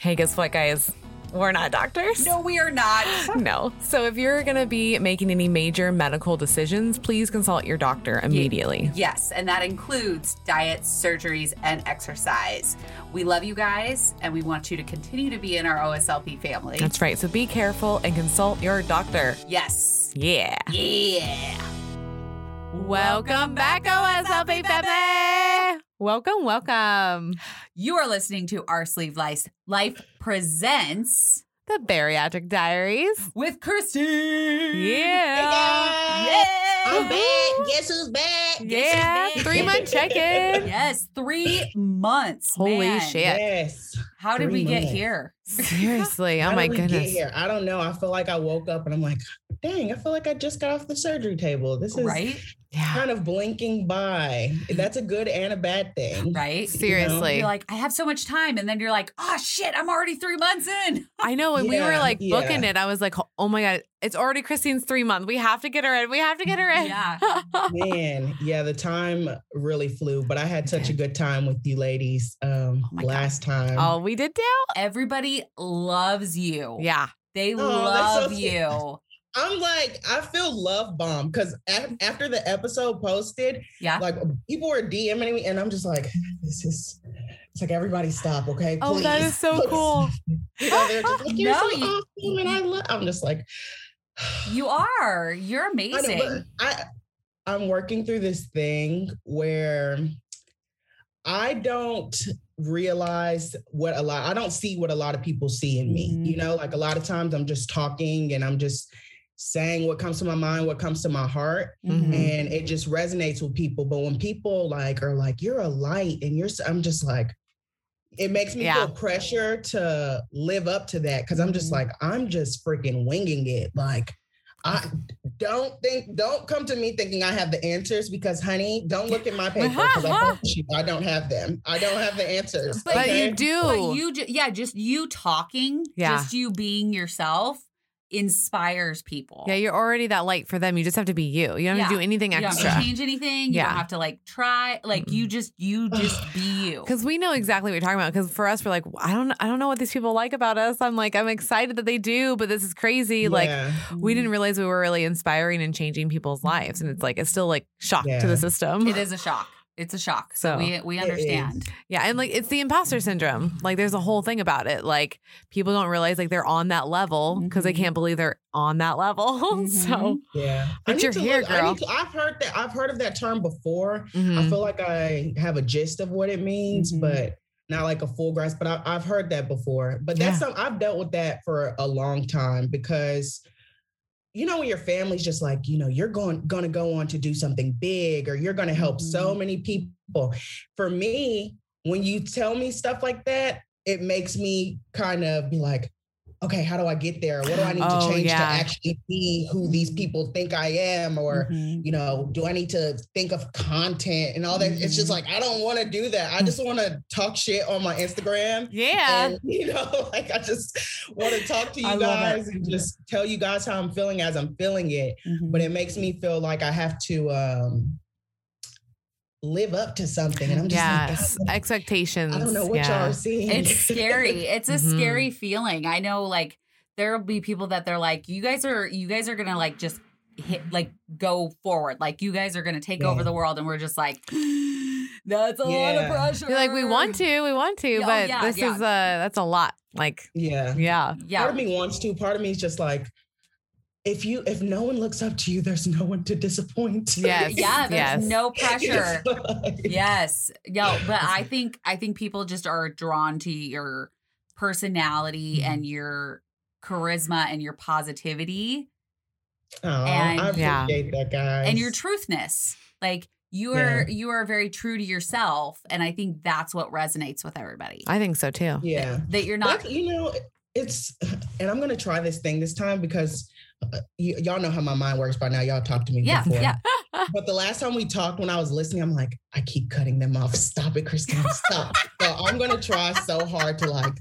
Hey, guess what, guys? We're not doctors. No, we are not. No. So if you're going to be making any major medical decisions, please consult your doctor immediately. Yes. And that includes diets, surgeries, and exercise. We love you guys, and we want you to continue to be in our OSLP family. That's right. So be careful and consult your doctor. Yes. Yeah. Yeah. Welcome back, OSLP family. Welcome, welcome. You are listening to Our Sleeve Life presents The Bariatric Diaries with Cristine. Yeah. Hey, yeah. I'm back. Guess who's back? Yeah. 3 month check-in. Yes. 3 months. Holy shit. Yes. How did we get here? Seriously. Oh my goodness. I don't know. I feel like I woke up and I'm like, dang, I feel like I just got off the surgery table. This is right. Yeah. Kind of blinking by. That's a good and a bad thing. Right? Seriously. You know? You're like, I have so much time. And then you're like, oh, shit, I'm already 3 months in. I know. And we were like booking it. I was like, oh, my God, it's already Cristine's 3 months. We have to get her in. Yeah. Man. Yeah. The time really flew. But I had such a good time with you ladies last time. Oh, we did too? Everybody loves you. Yeah. They love you. I'm like, I feel love bomb because after the episode posted, like people were DMing me, and I'm just like, it's like everybody stop, okay? Please. Oh, that is so cool. You know, they're just like, you're so awesome, and I'm just like, you are. You're amazing. I'm working through this thing where I don't realize I don't see what a lot of people see in me. Mm-hmm. You know, like a lot of times I'm just talking and I'm just saying what comes to my mind, what comes to my heart, and it just resonates with people. But when people are like, you're a light and I'm just like, it makes me feel pressure to live up to that. Cause I'm just like, I'm just freaking winging it. Like, I don't come to me thinking I have the answers because, honey, don't look at my paper because I don't have them. I don't have the answers. But you do. But just you talking, just you being yourself inspires people. Yeah, you're already that light for them. You just have to be you. You don't have to do anything extra. You don't have to change anything. You don't have to try. You just be you. Because we know exactly what you're talking about. Because for us, we're like, I don't know what these people like about us. I'm like, I'm excited that they do, but this is crazy. Yeah. We didn't realize we were really inspiring and changing people's lives, and it's it's still shock to the system. It is a shock. It's a shock. So we understand. Yeah. And it's the imposter syndrome. There's a whole thing about it. People don't realize they're on that level because they can't believe they're on that level. Mm-hmm. So but you're here, girl. I've heard of that term before. Mm-hmm. I feel like I have a gist of what it means, but not a full grasp, but I've heard that before, but that's something I've dealt with that for a long time because you know, when your family's just you're going to go on to do something big or you're going to help so many people. For me, when you tell me stuff like that, it makes me kind of be like, okay, how do I get there? What do I need to change to actually be who these people think I am? Or, do I need to think of content and all that? It's just I don't want to do that. I just want to talk shit on my Instagram. Yeah. And, I just want to talk to you guys and just tell you guys how I'm feeling as I'm feeling it. Mm-hmm. But it makes me feel like I have to, live up to something. And I'm just expectations. I don't know what y'all are seeing. It's scary. It's a scary feeling. I know there'll be people that they're like, you guys are going to just hit, go forward. You guys are going to take over the world. And we're just like, that's a lot of pressure. You're like, we want to, but this is that's a lot. Part of me wants to, part of me is just if no one looks up to you, there's no one to disappoint. Yes. Yeah. There's no pressure. Yes. No, but I think people just are drawn to your personality and your charisma and your positivity. Oh, and, I appreciate that, guys. And your truthness. You are very true to yourself. And I think that's what resonates with everybody. I think so too. Yeah. That you're not, and I'm going to try this thing this time because y'all know how my mind works by now. Y'all talked to me before. Yeah. But the last time we talked when I was listening, I'm like, I keep cutting them off. Stop it, Cristine. Stop. So I'm going to try so hard to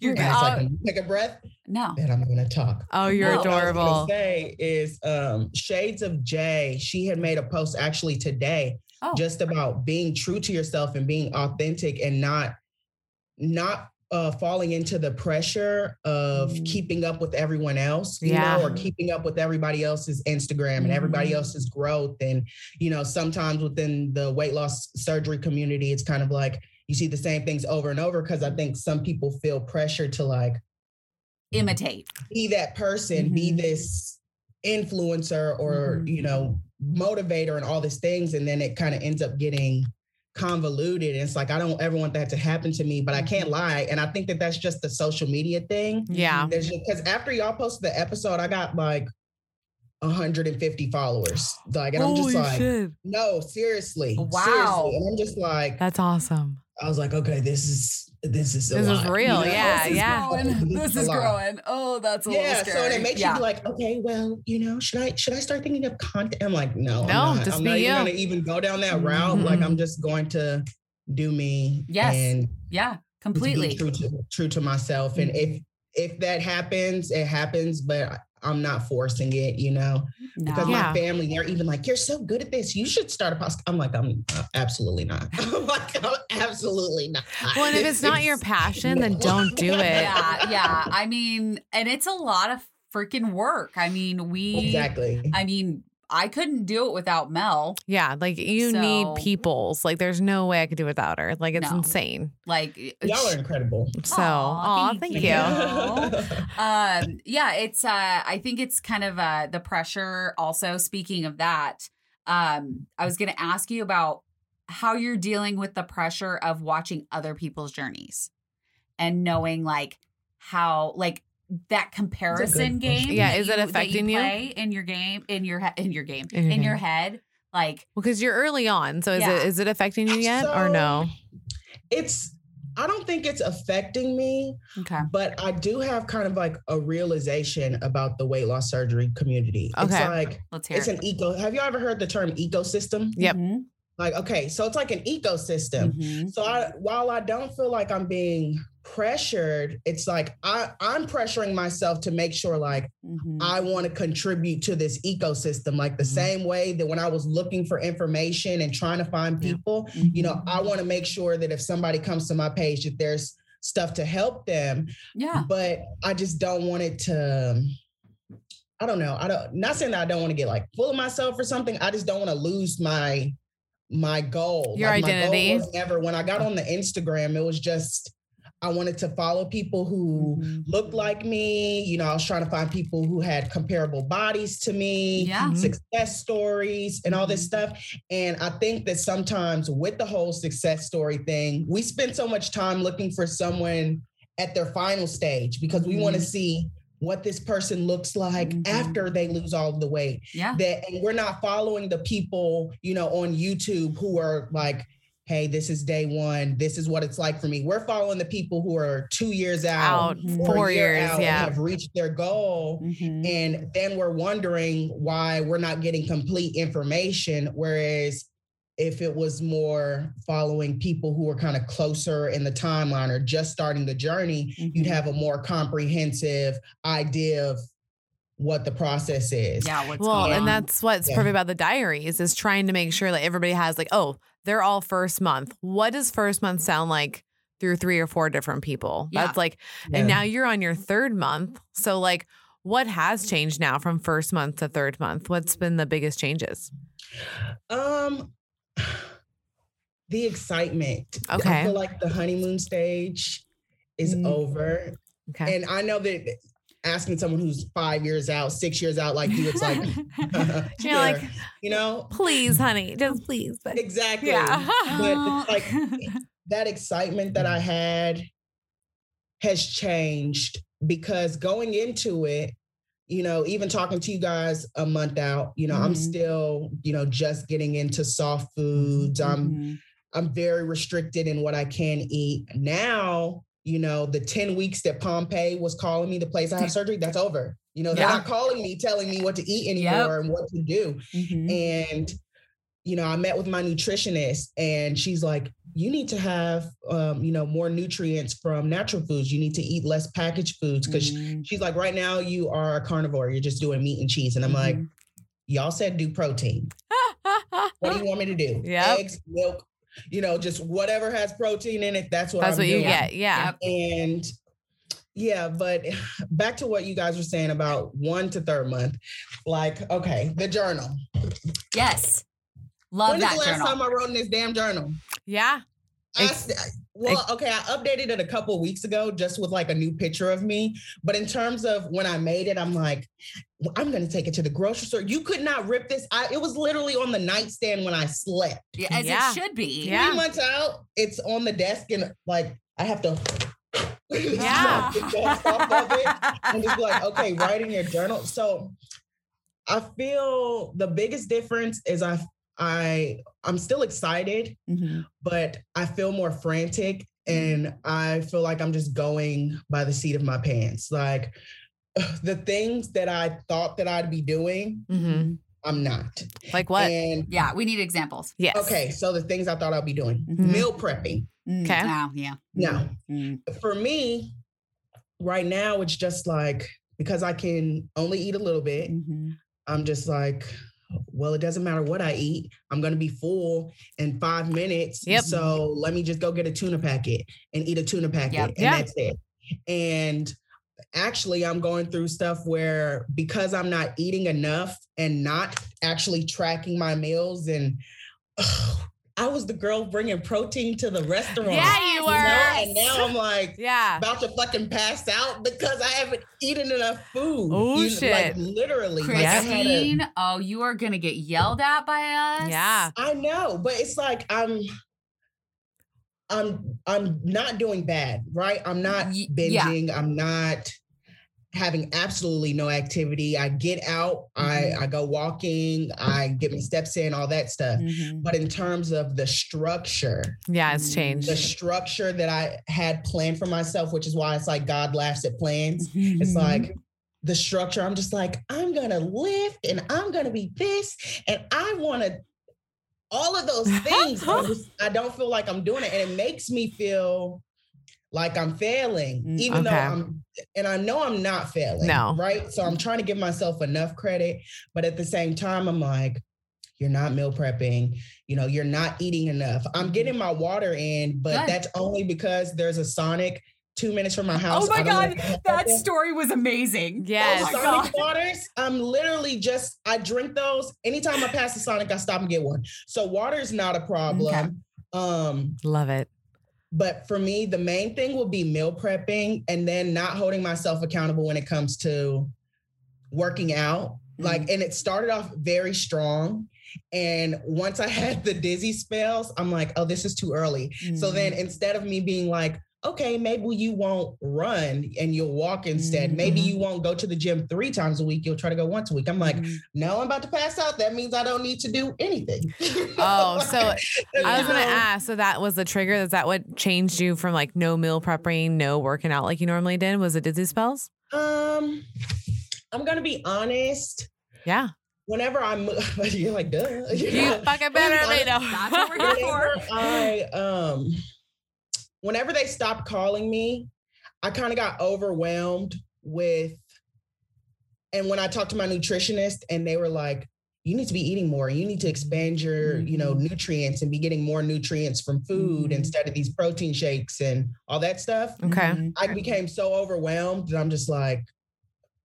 you're going to take a breath. No. Then I'm going to talk. Oh, you're adorable. What I was going to say is Shades of Jay. She had made a post actually today just about being true to yourself and being authentic and not falling into the pressure of keeping up with everyone else, you know, or keeping up with everybody else's Instagram and everybody else's growth. And, you know, sometimes within the weight loss surgery community, it's kind of like you see the same things over and over, because I think some people feel pressure to like imitate, be that person, be this influencer or, you know, motivator and all these things. And then it kind of ends up getting convoluted. And it's like, I don't ever want that to happen to me, but I can't lie. And I think that that's just the social media thing. Yeah. Because after y'all posted the episode, I got like 150 followers. Like, and I'm just like, shit. No, seriously. Wow. Seriously. And I'm just like, that's awesome. I was like, okay, this is real. You know? Yeah. This is growing. Oh, that's a little scary. So it makes you be like, okay, well, you know, should I start thinking of content? I'm like, I'm not even going to go down that route. Like, I'm just going to do me. Yes. And yeah, completely. True to myself. And if that happens, it happens, but I'm not forcing it, you know, because my family, they're even like, you're so good at this. You should start a podcast. I'm like, I'm absolutely not. I'm like, I'm absolutely not. Well, and if it's not your passion, then don't do it. Yeah. I mean, and it's a lot of freaking work. I mean, I couldn't do it without Mel. Yeah. Like need peoples. Like there's no way I could do without her. Like it's insane. Like y'all are incredible. So, thank you. It's, I think it's kind of, the pressure. Also, speaking of that, I was going to ask you about how you're dealing with the pressure of watching other people's journeys and knowing like how, like, that comparison game. Yeah. Is it affecting you in your game, in your head? Like, well, cause you're early on. So is it affecting you yet or no? I don't think it's affecting me, but I do have kind of like a realization about the weight loss surgery community. Okay. It's like, an eco. Have you ever heard the term ecosystem? Yep. Mm-hmm. Like, okay. So it's like an ecosystem. Mm-hmm. So while I don't feel like I'm being pressured, it's like I'm pressuring myself to make sure like I want to contribute to this ecosystem, like the same way that when I was looking for information and trying to find people, you know, I want to make sure that if somebody comes to my page that there's stuff to help them. Yeah. But I just don't want it to, I don't know. Not saying that I don't want to get like full of myself or something. I just don't want to lose my goal. Your identity. My goal was never, when I got on the Instagram, it was just I wanted to follow people who looked like me. You know, I was trying to find people who had comparable bodies to me, success stories and all this stuff. And I think that sometimes with the whole success story thing, we spend so much time looking for someone at their final stage because we want to see what this person looks like after they lose all the weight. Yeah. And we're not following the people, you know, on YouTube who are like, hey, this is day one. This is what it's like for me. We're following the people who are 2 years out, 4 years out, and have reached their goal. Mm-hmm. And then we're wondering why we're not getting complete information. Whereas if it was more following people who are kind of closer in the timeline or just starting the journey, you'd have a more comprehensive idea of what the process is. Yeah. And that's what's perfect about the diaries is trying to make sure that everybody has like, oh, they're all first month. What does first month sound like through 3 or 4 different people? Yeah. That's like, and now you're on your third month. So like what has changed now from first month to third month? What's been the biggest changes? The excitement. Okay. I feel like the honeymoon stage is over. Okay. And I know that asking someone who's 5 years out, 6 years out, like you, it's like, you're like, you know, please, honey, just please. But exactly. Yeah. But like that excitement that I had has changed because going into it, you know, even talking to you guys a month out, you know, I'm still, you know, just getting into soft foods. I'm very restricted in what I can eat now. You know, the 10 weeks that Pompeii was calling me the place I have surgery, that's over. You know, they're not calling me, telling me what to eat anymore and what to do. And, you know, I met with my nutritionist and she's like, you need to have, you know, more nutrients from natural foods. You need to eat less packaged foods because she's like, right now you are a carnivore. You're just doing meat and cheese. And I'm like, y'all said do protein. What do you want me to do? Eggs, milk, you know, just whatever has protein in it. That's what I'm doing. Yeah. And yeah, but back to what you guys were saying about 1 to 3rd month. Like, okay, the journal. Yes. Love that journal. When is the last time I wrote in this damn journal? Yeah. I updated it a couple of weeks ago just with like a new picture of me. But in terms of when I made it, I'm like, I'm going to take it to the grocery store. You could not rip this. It was literally on the nightstand when I slept. Yeah, as it should be. 3 months out, it's on the desk and like, I have to... Yeah. And just be like, okay, writing your journal. So I feel the biggest difference is I'm still excited, mm-hmm. but I feel more frantic and I feel like I'm just going by the seat of my pants. Like the things that I thought that I'd be doing, mm-hmm. I'm not. Like what? And yeah, we need examples. Yes. Okay. So the things I thought I'd be doing, mm-hmm. meal prepping. Okay. Wow. Yeah. No. Mm-hmm. For me right now, it's just like, because I can only eat a little bit, mm-hmm. I'm just like, well, it doesn't matter what I eat. I'm going to be full in 5 minutes. Yep. So let me just go get a tuna packet and eat a tuna packet. Yep. And that's it. And actually, I'm going through stuff where because I'm not eating enough and not actually tracking my meals and... I was the girl bringing protein to the restaurant. Yeah, you were. You know? And now I'm like, about to fucking pass out because I haven't eaten enough food. Oh, shit. Like, literally. Cristine, like you are going to get yelled at by us. Yeah. I know, but it's like, I'm not doing bad, right? I'm not binging. Yeah. I'm not having absolutely no activity. I get out, mm-hmm. I go walking, I get my steps in, all that stuff. Mm-hmm. But in terms of the structure, it's changed. The structure that I had planned for myself, which is why it's like God laughs at plans. Mm-hmm. It's like the structure. I'm just like, I'm going to lift and I'm going to be this. And I want to all of those things. I don't feel like I'm doing it. And it makes me feel like I'm failing, even though I know I'm not failing. No. Right. So I'm trying to give myself enough credit, but at the same time, I'm like, you're not meal prepping, you know, you're not eating enough. I'm getting my water in, but that's only because there's a Sonic 2 minutes from my house. Oh my God. That story was amazing. Yes. Oh Sonic waters. I'm literally just, I drink those. Anytime I pass the Sonic, I stop and get one. So water is not a problem. Okay. Love it. But for me, the main thing will be meal prepping and then not holding myself accountable when it comes to working out. Mm-hmm. Like, and it started off very strong. And once I had the dizzy spells, I'm like, oh, this is too early. Mm-hmm. So then instead of me being like, okay, maybe you won't run and you'll walk instead. Mm-hmm. Maybe you won't go to the gym 3 times a week. You'll try to go once a week. I'm like, no, I'm about to pass out. That means I don't need to do anything. Oh, so I was going to ask, so that was the trigger. Is that what changed you from like no meal prepping, no working out like you normally did? Was it dizzy spells? I'm going to be honest. Yeah. Whenever I move, you're like, duh. You fucking better be know. That's what we're here for. Whenever they stopped calling me, I kind of got overwhelmed with, and when I talked to my nutritionist and they were like, you need to be eating more. You need to expand your, mm-hmm. you know, nutrients and be getting more nutrients from food mm-hmm. instead of these protein shakes and all that stuff. Okay. I became so overwhelmed that I'm just like,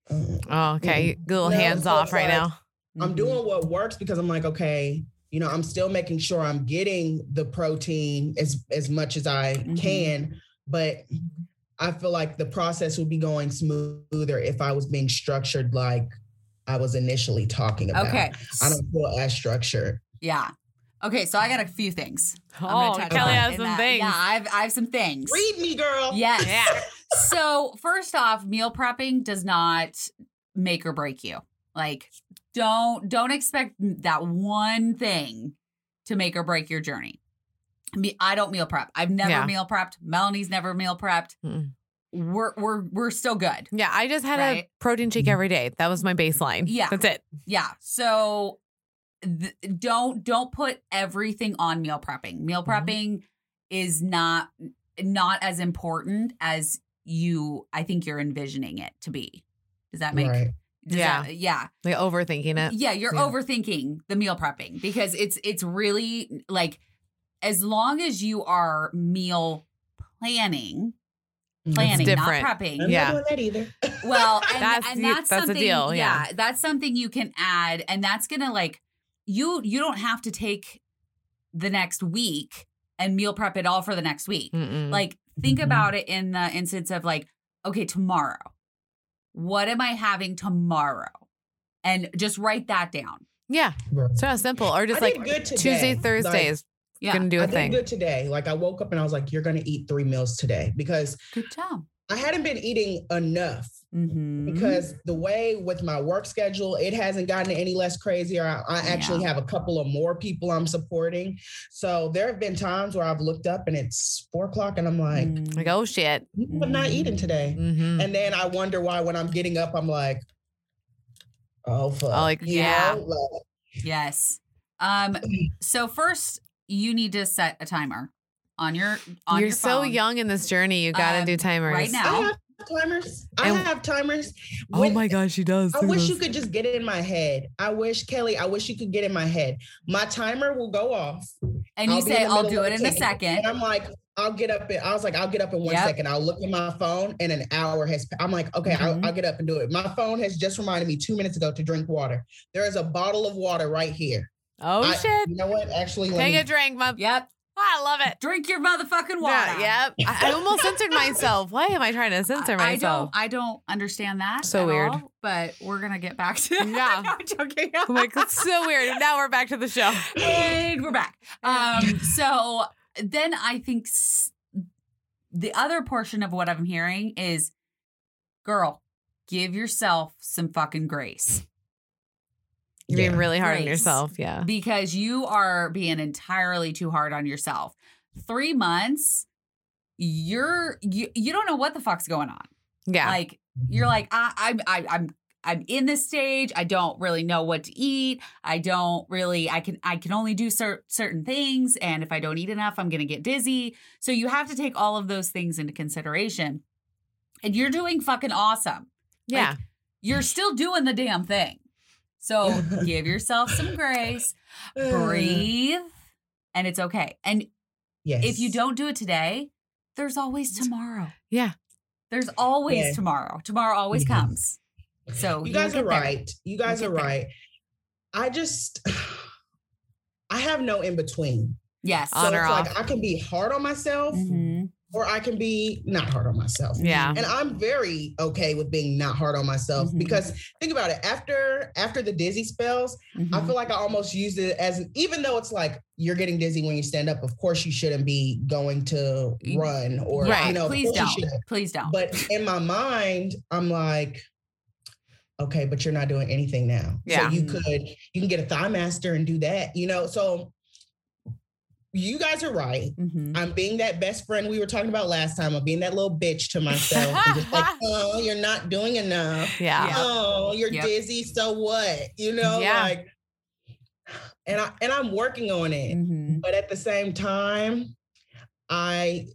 hands off right now. I'm doing what works because I'm like, okay, you know, I'm still making sure I'm getting the protein as much as I mm-hmm. can, but I feel like the process would be going smoother if I was being structured like I was initially talking about. Okay. I don't feel as structured. Yeah. Okay, so I got a few things. Oh, Kelly has some things. Yeah, I have some things. Read me, girl. Yes. Yeah. So first off, meal prepping does not make or break you. Like, don't expect that one thing to make or break your journey. I don't meal prep. I've never meal prepped. Melanie's never meal prepped. Mm. We're still good. Yeah, I just had a protein shake every day. That was my baseline. Yeah, that's it. Yeah. So don't put everything on meal prepping. Meal prepping is not as important as I think you're envisioning it to be. Does that make sense? Right. Like overthinking it. Yeah, you're overthinking the meal prepping because it's really like as long as you are meal planning, not prepping. I'm not doing that either. Well, and that's something, a deal. Yeah, that's something you can add, and that's gonna you don't have to take the next week and meal prep it all for the next week. Mm-mm. Think about it in the instance of okay, tomorrow, what am I having tomorrow? And just write that down. Yeah, it's not simple. Or just Tuesday, Thursdays. Yeah. Gonna do a thing. I did good today. I woke up and I was like, you're gonna eat 3 meals today because good job. I hadn't been eating enough because the way with my work schedule, it hasn't gotten any less crazy. I actually have a couple of more people I'm supporting. So there have been times where I've looked up and it's 4 o'clock and I'm like, oh shit. I'm not eating today. Mm-hmm. And then I wonder why when I'm getting up, I'm like, oh fuck. Yes. So first, you need to set a timer on your phone. You're so young in this journey. You got to do timers. Right now. I have timers. Oh my gosh, she does. I wish you could just get it in my head. I wish you could get in my head. My timer will go off. And you say, I'll do it in a second. And I'm like, I'll get up in 1 second. I'll look at my phone and an hour has passed. I'm like, okay, I'll get up and do it. My phone has just reminded me 2 minutes ago to drink water. There is a bottle of water right here. Oh, shit. You know what? Actually, take a drink, Mom. Yep. Oh, I love it. Drink your motherfucking water. Yeah, yep. I almost censored myself. Why am I trying to censor myself? I don't understand that. So weird. All, but we're going to get back to it. Yeah. No, I'm joking. I'm like, it's so weird. And now we're back to the show. And we're back. So then I think the other portion of what I'm hearing is, girl, give yourself some fucking grace. You're being really hard on yourself. Yeah. Because you are being entirely too hard on yourself. 3 months, you don't know what the fuck's going on. Yeah. You're like, I'm in this stage. I don't really know what to eat. I can only do certain things. And if I don't eat enough, I'm going to get dizzy. So you have to take all of those things into consideration, and you're doing fucking awesome. Yeah. You're still doing the damn thing. So give yourself some grace, breathe, and it's okay. And if you don't do it today, there's always tomorrow. Yeah. There's always tomorrow. Tomorrow always comes. So you guys are right. You guys are right. I have no in between. Yes. So it's I can be hard on myself or I can be not hard on myself. Yeah. And I'm very okay with being not hard on myself because think about it. After the dizzy spells, I feel like I almost used it as, even though it's you're getting dizzy when you stand up, of course you shouldn't be going to run or, please don't. But in my mind, I'm like, okay, but you're not doing anything now. Yeah. So you can get a thigh master and do that, so you guys are right. Mm-hmm. I'm being that best friend we were talking about last time. I'm being that little bitch to myself. Just oh, you're not doing enough. Yeah. Oh, you're dizzy. So what? And I'm working on it. Mm-hmm. But at the same time, I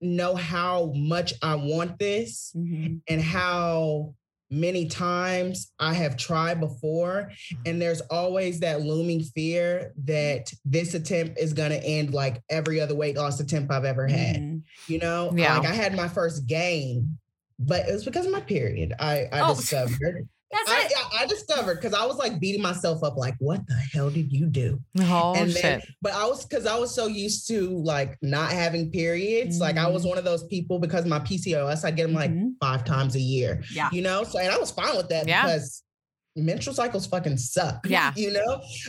know how much I want this and how many times I have tried before, and there's always that looming fear that this attempt is going to end like every other weight loss attempt I've ever had. Yeah. I had my first gain, but it was because of my period. I discovered. I discovered because I was beating myself up, what the hell did you do? Oh, and then, shit. But I was so used to not having periods. I was one of those people because of my PCOS, I get them 5 times a year, So, and I was fine with that because menstrual cycles fucking suck,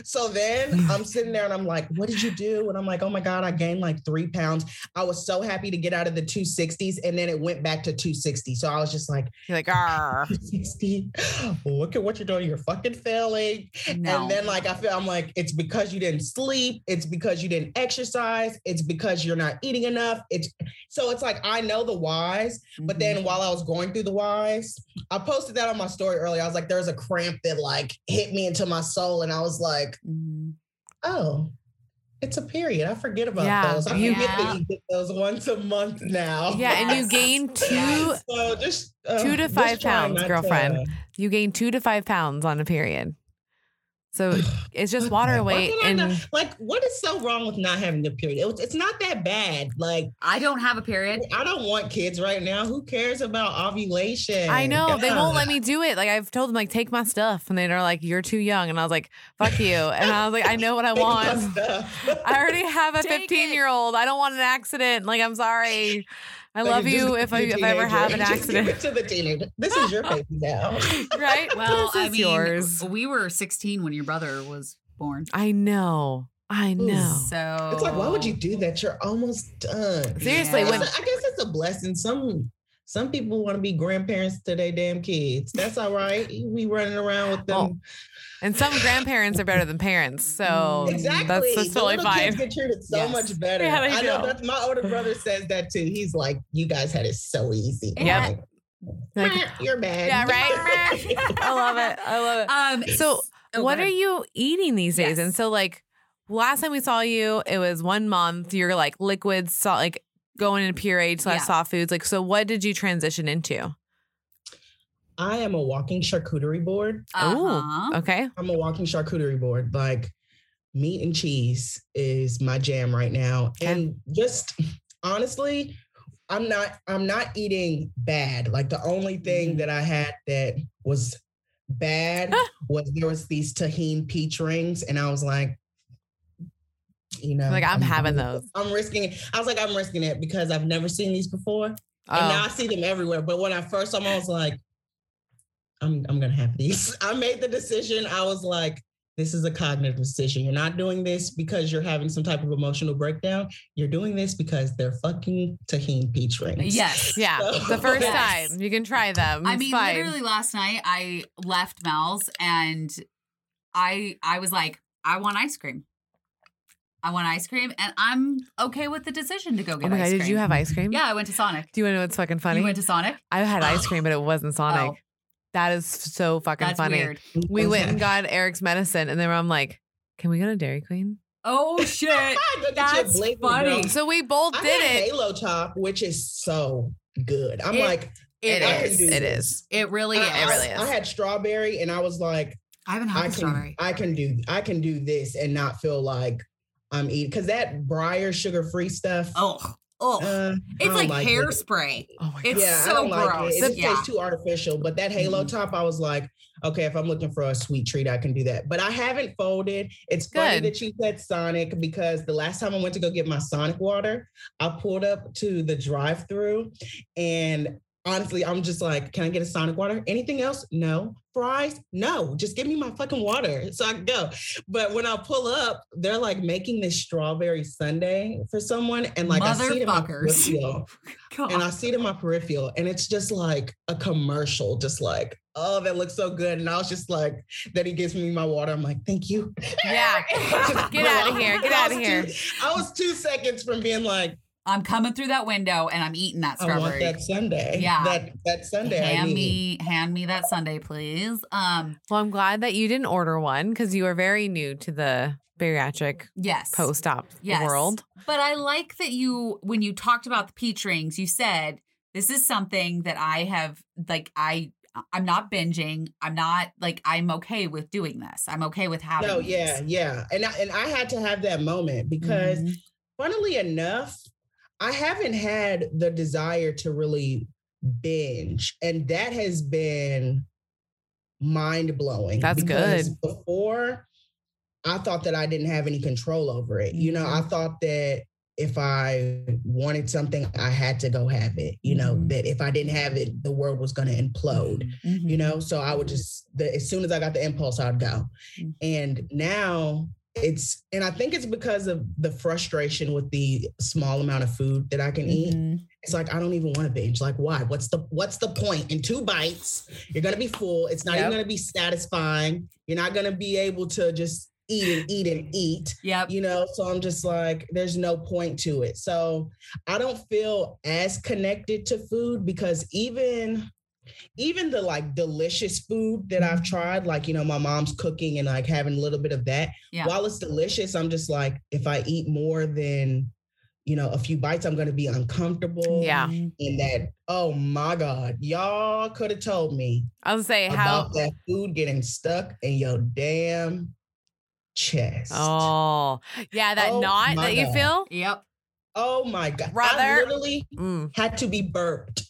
So then I'm sitting there and I'm like, what did you do? And I'm like, oh my God, I gained 3 pounds. I was so happy to get out of the 260s, and then it went back to 260. So I was just like, you're like, ah, 260. Look at what you're doing. You're fucking failing. No. And then it's because you didn't sleep. It's because you didn't exercise. It's because you're not eating enough. It's I know the whys, but then while I was going through the whys, I posted that on my story earlier. I was like, there's a cramp that hit me into my soul, and I was like, oh, it's a period. I forget about those. I forget that you get those once a month now. Yeah, and you gain 2 to 5 pounds, girlfriend. You gain 2 to 5 pounds on a period. So it's just water weight. What is so wrong with not having a period? It's not that bad. Like, I don't have a period. I don't want kids right now. Who cares about ovulation? I know. God. They won't let me do it. Like, I've told them, like, take my stuff. And they're like, you're too young. And I was like, fuck you. And I was like, I know what I want. I already have a 15-year-old. I don't want an accident. Like, I'm sorry. I love you if I ever have an accident. Give it to the teenager. This is your baby now. Right? Well, I mean, yours. We were 16 when your brother was born. I know. So it's like, why would you do that? You're almost done. Seriously. Yeah. I guess it's a blessing. Some people want to be grandparents to their damn kids. That's all right. We running around with them. Well, and some grandparents are better than parents. So exactly. That's totally fine. Kids get treated so much better. Yeah, I know. That's, my older brother says that too. He's like, you guys had it so easy. Yeah. Like, you're bad. Yeah, right? I love it. So what are you eating these days? Yes. And so, like, last time we saw you, it was 1 month. You're like liquids, salt, like, going into pureed / soft foods. Like, so what did you transition into? I am a walking charcuterie board. Uh-huh. Oh, okay. I'm a walking charcuterie board. Like, meat and cheese is my jam right now. Okay. And just honestly, I'm not eating bad. Like, the only thing that I had that was bad was there was these tahini peach rings. And I was like, you know, like, I'm having those. I'm risking it. I was like, I'm risking it because I've never seen these before. Oh. And now I see them everywhere. But when I first saw them, I was like, I'm going to have these. I made the decision. I was like, this is a cognitive decision. You're not doing this because you're having some type of emotional breakdown. You're doing this because they're fucking tahini peach rings. Yes. Yeah. So, the first time. You can try them. I mean, literally last night I left Mel's and I was like, I want ice cream, and I'm okay with the decision to go get ice cream. Did you have ice cream? Yeah, I went to Sonic. Do you want to know what's fucking funny? You went to Sonic? I had ice cream, but it wasn't Sonic. Oh. That is so fucking funny. Weird. We went and got Eric's medicine, and then I'm like, can we go to Dairy Queen? Oh, shit. That's funny. So we both did it. Halo Top, which is so good. I'm like, It is. It really is. I had strawberry, and I was like, I haven't had strawberry. I can do this and not feel like I'm eating, because that Breyer sugar-free stuff. Oh, it's like hairspray. It. Oh my God. It's so gross. It tastes too artificial. But that Halo Top, I was like, okay, if I'm looking for a sweet treat, I can do that. But I haven't folded. It's funny that you said Sonic, because the last time I went to go get my Sonic water, I pulled up to the drive-thru, and honestly, I'm just like, can I get a Sonic water? Anything else? No. Fries? No. Just give me my fucking water so I can go. But when I pull up, they're like making this strawberry sundae for someone. And like, I see it in my peripheral. And it's just like a commercial, just like, oh, that looks so good. And I was just like, that he gives me my water. I'm like, thank you. Yeah. Get out of here. Get out of here. I was 2 seconds from being like, I'm coming through that window and I'm eating that strawberry. I want that sundae. Yeah. That sundae. Hand me that sundae, please. Well, I'm glad that you didn't order one, because you are very new to the bariatric post-op world. But I like that you, when you talked about the peach rings, you said, this is something that I have, like, I'm not binging. I'm not like, I'm okay with doing this. I'm okay with having this. Yeah. And I had to have that moment because funnily enough, I haven't had the desire to really binge, and that has been mind-blowing. That's good. Before, I thought that I didn't have any control over it. You know, I thought that if I wanted something, I had to go have it, you know, that if I didn't have it, the world was going to implode, you know? So I would just, as soon as I got the impulse, I'd go. And now... and I think it's because of the frustration with the small amount of food that I can eat. It's like, I don't even want to binge. Like, why? What's the point? In 2 bites, you're going to be full. It's not even going to be satisfying. You're not going to be able to just eat. Yep. You know, so I'm just like, there's no point to it. So I don't feel as connected to food, because even the like delicious food that I've tried, like, you know, my mom's cooking and like having a little bit of that, while it's delicious, I'm just like, if I eat more than, you know, a few bites, I'm going to be uncomfortable. Yeah. And that, oh my God, y'all could have told me. I was saying about that food getting stuck in your damn chest. Oh, yeah. That knot that you feel. Yep. Oh my God. Brother. I literally had to be burped.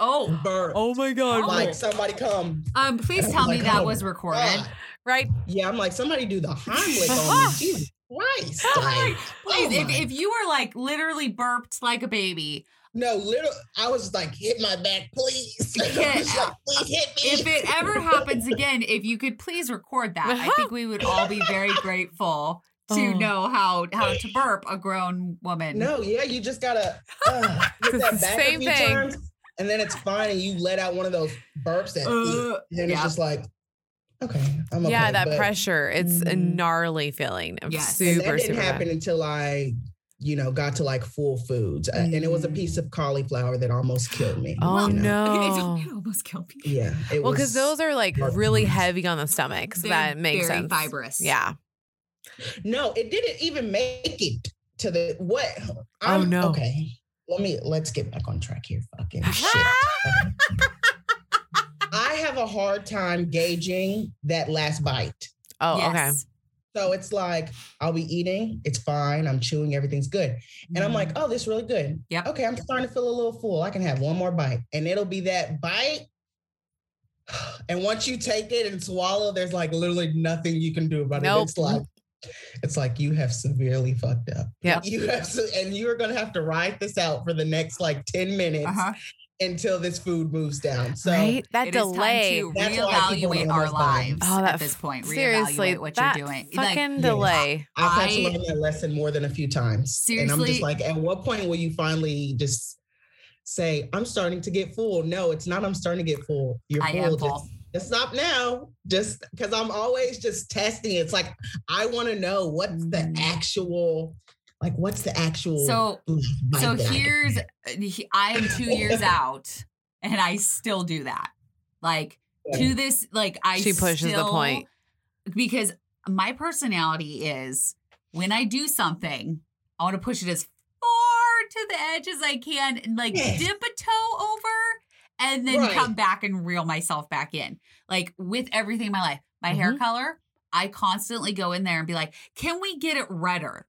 Oh, burped. Oh my God. Like, somebody come. Please tell me that was recorded. God. Right. Yeah. I'm like, somebody do the Heimlich on me. Jesus Christ. Like, please, if you were like literally burped like a baby. No, literally, I was like, hit my back, please. Like, please hit me. If it ever happens again, if you could please record that, I think we would all be very grateful to know how to burp a grown woman. No, yeah, you just gotta hit that back a few times. And then it's fine, and you let out one of those burps that and it's just like, okay, I'm okay. Yeah, that pressure. It's a gnarly feeling. I'm super, and that didn't happen until I, you know, got to like Whole Foods. And it was a piece of cauliflower that almost killed me. Oh, you know? No. It almost killed me. Yeah. Well, because those are like really heavy on the stomach. So that makes sense. Very fibrous. Yeah. No, it didn't even make it to the what? Oh, no. Okay. Let's get back on track here. Fucking shit. I have a hard time gauging that last bite. Oh, yes. Okay. So it's like, I'll be eating. It's fine. I'm chewing. Everything's good. And I'm like, oh, this is really good. Yeah. Okay. I'm starting to feel a little full. I can have one more bite, and it'll be that bite. And once you take it and swallow, there's like literally nothing you can do about it. It's like you have severely fucked up. Yeah. And you're going to have to ride this out for the next like 10 minutes until this food moves down. So that delay. That's reevaluate our lives at this point. Seriously, reevaluate what you're doing. Fucking like, delay. I've had to learn that lesson more than a few times. Seriously. And I'm just like, at what point will you finally just say, I'm starting to get full? No, it's not. I'm starting to get full. You're full. Just stop now, just because I'm always just testing. It's like, I want to know what's the actual. So here's, I am 2 years out and I still do that. Like to this, like she pushes the point, because my personality is when I do something, I want to push it as far to the edge as I can and like dip a toe over. And then come back and reel myself back in. Like with everything in my life, my hair color, I constantly go in there and be like, can we get it redder?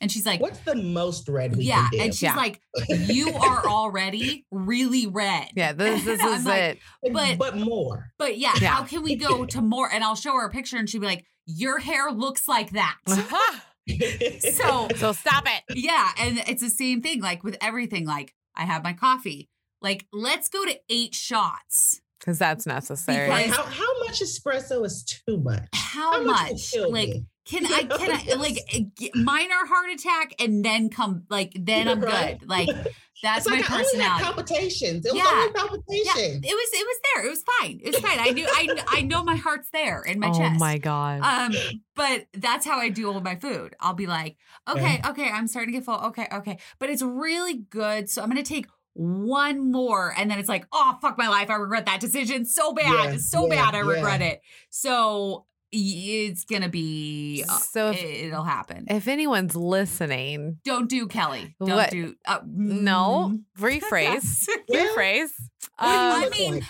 And she's like, what's the most red we can do? And she's like, you are already really red. Yeah, this is like, it. But more. But how can we go to more? And I'll show her a picture and she'll be like, your hair looks like that. So stop it. Yeah. And it's the same thing. Like with everything, like I have my coffee. Like, let's go to 8 shots. Because that's necessary. Because how much espresso is too much? How much? Like, can I like, minor heart attack and then come, like, then I'm good. Like, that's my personality. I only had palpitations. It was only palpitations. Yeah. It was there. It was fine. It was fine. I know my heart's there in my chest. Oh, my God. But that's how I do all my food. I'll be like, okay, I'm starting to get full. Okay. But it's really good. So I'm going to take one more, and then it's like, oh fuck my life, I regret that decision so bad. I regret it. So it's gonna be it'll happen. If anyone's listening, don't do Kelly. Don't do no rephrase. Rephrase. I mean,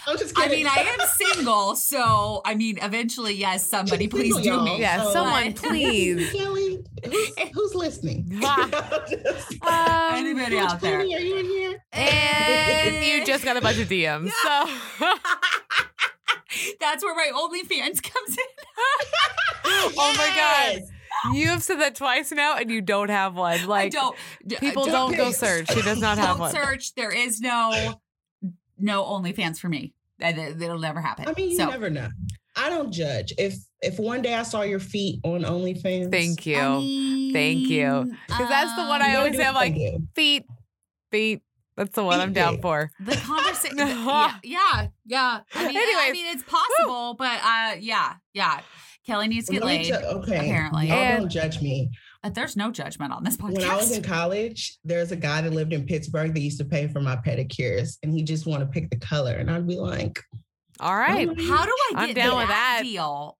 I am single, so I mean, eventually, yes, somebody please do me. Yeah, someone please. Kelly, who's listening? Anybody out there? Are you in here? And you just got a bunch of DMs. Yeah. So. That's where my OnlyFans comes in. Oh my God. You have said that twice now and you don't have one. Like, people don't go search. She does not have one. Don't search. There is no OnlyFans for me. That'll never happen. I mean, you never know. I don't judge. If one day I saw your feet on OnlyFans. Thank you. I mean, thank you. Because that's the one I always have, like, feet. That's the one I'm down for. The conversation. Yeah. I mean, it's possible, but yeah. Kelly needs to get laid. Apparently. Y'all don't judge me. There's no judgment on this podcast. When I was in college, there's a guy that lived in Pittsburgh that used to pay for my pedicures, and he just wanted to pick the color, and I'd be like, "All right, how do I get that deal?"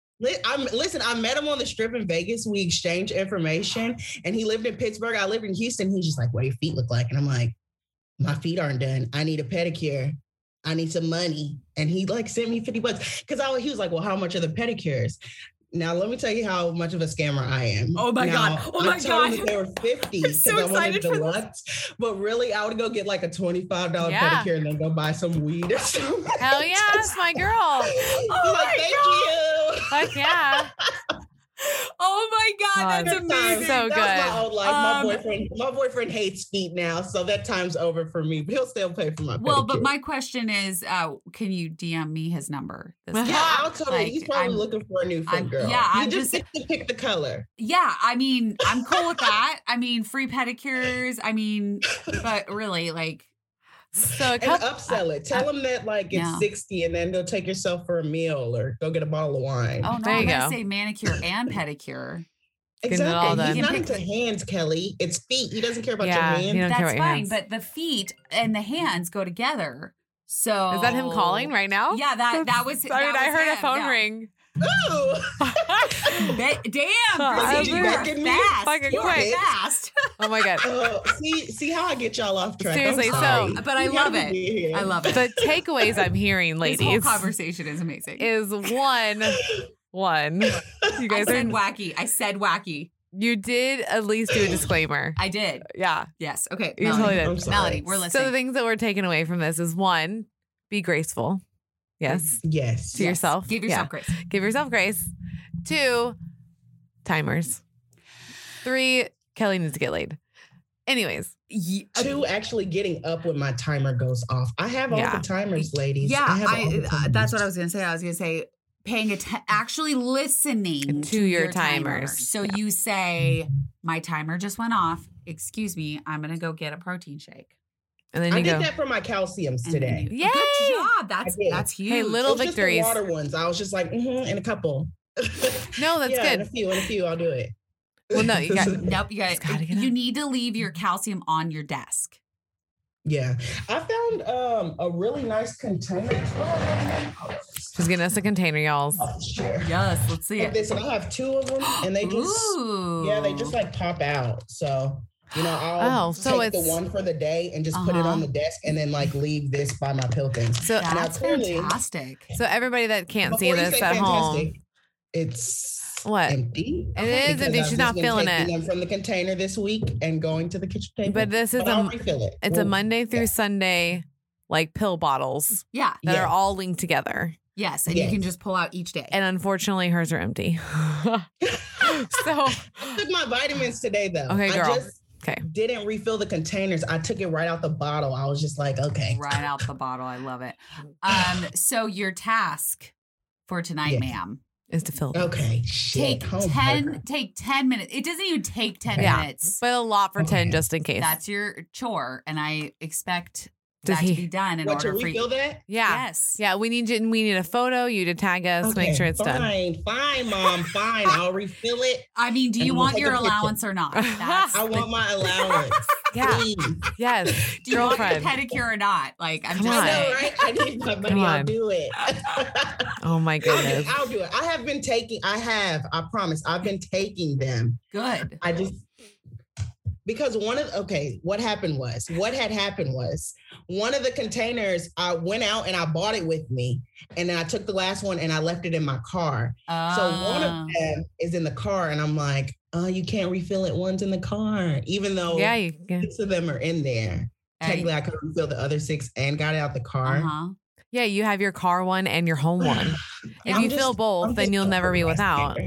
Listen, I met him on the strip in Vegas. We exchanged information and he lived in Pittsburgh. I lived in Houston. He's just like, what do your feet look like? And I'm like, my feet aren't done. I need a pedicure. I need some money. And he like sent me $50 because he was like, well, how much are the pedicures? Now, let me tell you how much of a scammer I am. Oh, my God. Oh, my God. They were $50 because I wanted deluxe. But really, I would go get like a $25 pedicure and then go buy some weed or something. Hell yeah, that's my girl. Oh, my God. Thank you. Fuck yeah. Oh my God, that's amazing! So good. That was my old life. My boyfriend hates feet now, so that time's over for me. But he'll still pay for my pedicure. Well, but my question is, can you DM me his number? I'll tell you. He's probably looking for a new foot girl. Yeah, I just get to pick the color. Yeah, I mean, I'm cool with that. I mean, free pedicures. I mean, but really, like. So upsell it. Tell them that like it's 60 and then they'll take yourself for a meal or go get a bottle of wine. Oh, no, there you go. I say manicure and pedicure. Exactly. He's not into hands, Kelly. It's feet. He doesn't care about your hands. That's fine. But the feet and the hands go together. So is that him calling right now? Yeah, that was. Sorry, I heard a phone ring. Ooh. Damn, you were fast. Oh my God. See how I get y'all off track. Seriously, but I love it. I love it. The takeaways I'm hearing, ladies. This whole conversation is amazing. Is one. You guys are wacky. I said wacky. You did at least do a disclaimer. I did. Yeah. Yes. Okay. You totally did. Melanie, we're listening. So the things that we're taking away from this is 1, be graceful. Yes. Yes. To yourself. Give yourself grace. Give yourself grace. 2, timers. 3, Kelly needs to get laid. Anyways. 2, actually getting up when my timer goes off. I have all the timers, ladies. Yeah. That's what I was going to say. I was going to say paying attention, actually listening to your timers. So you say, my timer just went off. Excuse me. I'm going to go get a protein shake. And then I did that for my calciums today. Yay! Good job. That's huge. Hey, little victories. Just the water ones. I was just like, and a couple. No, that's good. And a few, I'll do it. Well, no, you need to leave your calcium on your desk. Yeah, I found a really nice container. She's getting us a container, y'all. Oh, sure. Yes, let's see it. And I have 2 of them, and they just like pop out. So. You know, I'll take the one for the day and just put it on the desk and then like leave this by my pill thing. So that's fantastic. So everybody that can't see this at home, it's empty. It is empty. She's not feeling it. I'm from the container this week and going to the kitchen table. But this is I'll refill it. It's a Monday through Sunday, like pill bottles. Yeah, that are all linked together. Yes, and you can just pull out each day. And unfortunately, hers are empty. I took my vitamins today though. Okay, girl. Okay. Didn't refill the containers. I took it right out the bottle. I was just like, okay. Right out the bottle. I love it. So your task for tonight, ma'am, is to fill. Okay. Shit. Take 10 minutes. It doesn't even take 10 minutes. But a lot for 10 just in case. That's your chore. And I expect to be done in order to refill that? Yeah. Yes. Yeah. We need you, and we need a photo. You to tag us, make sure it's done. Fine, Mom. Fine. I'll refill it. I mean, do you want your allowance or not? I want my allowance. Yeah. Please. Yes. Do you want the pedicure or not? Like, I'm just saying. Right? I need my money. I'll do it. Oh my goodness. I'll do it. I promise. I've been taking them. Good. I just. Because what had happened was one of the containers, I went out and I bought it with me. And then I took the last one and I left it in my car. So one of them is in the car and I'm like, oh, you can't refill it. One's in the car, even though 6 of them are in there. Technically, I could refill the other 6 and got it out the car. Uh-huh. Yeah, you have your car one and your home one. If you fill both, then you'll never be without.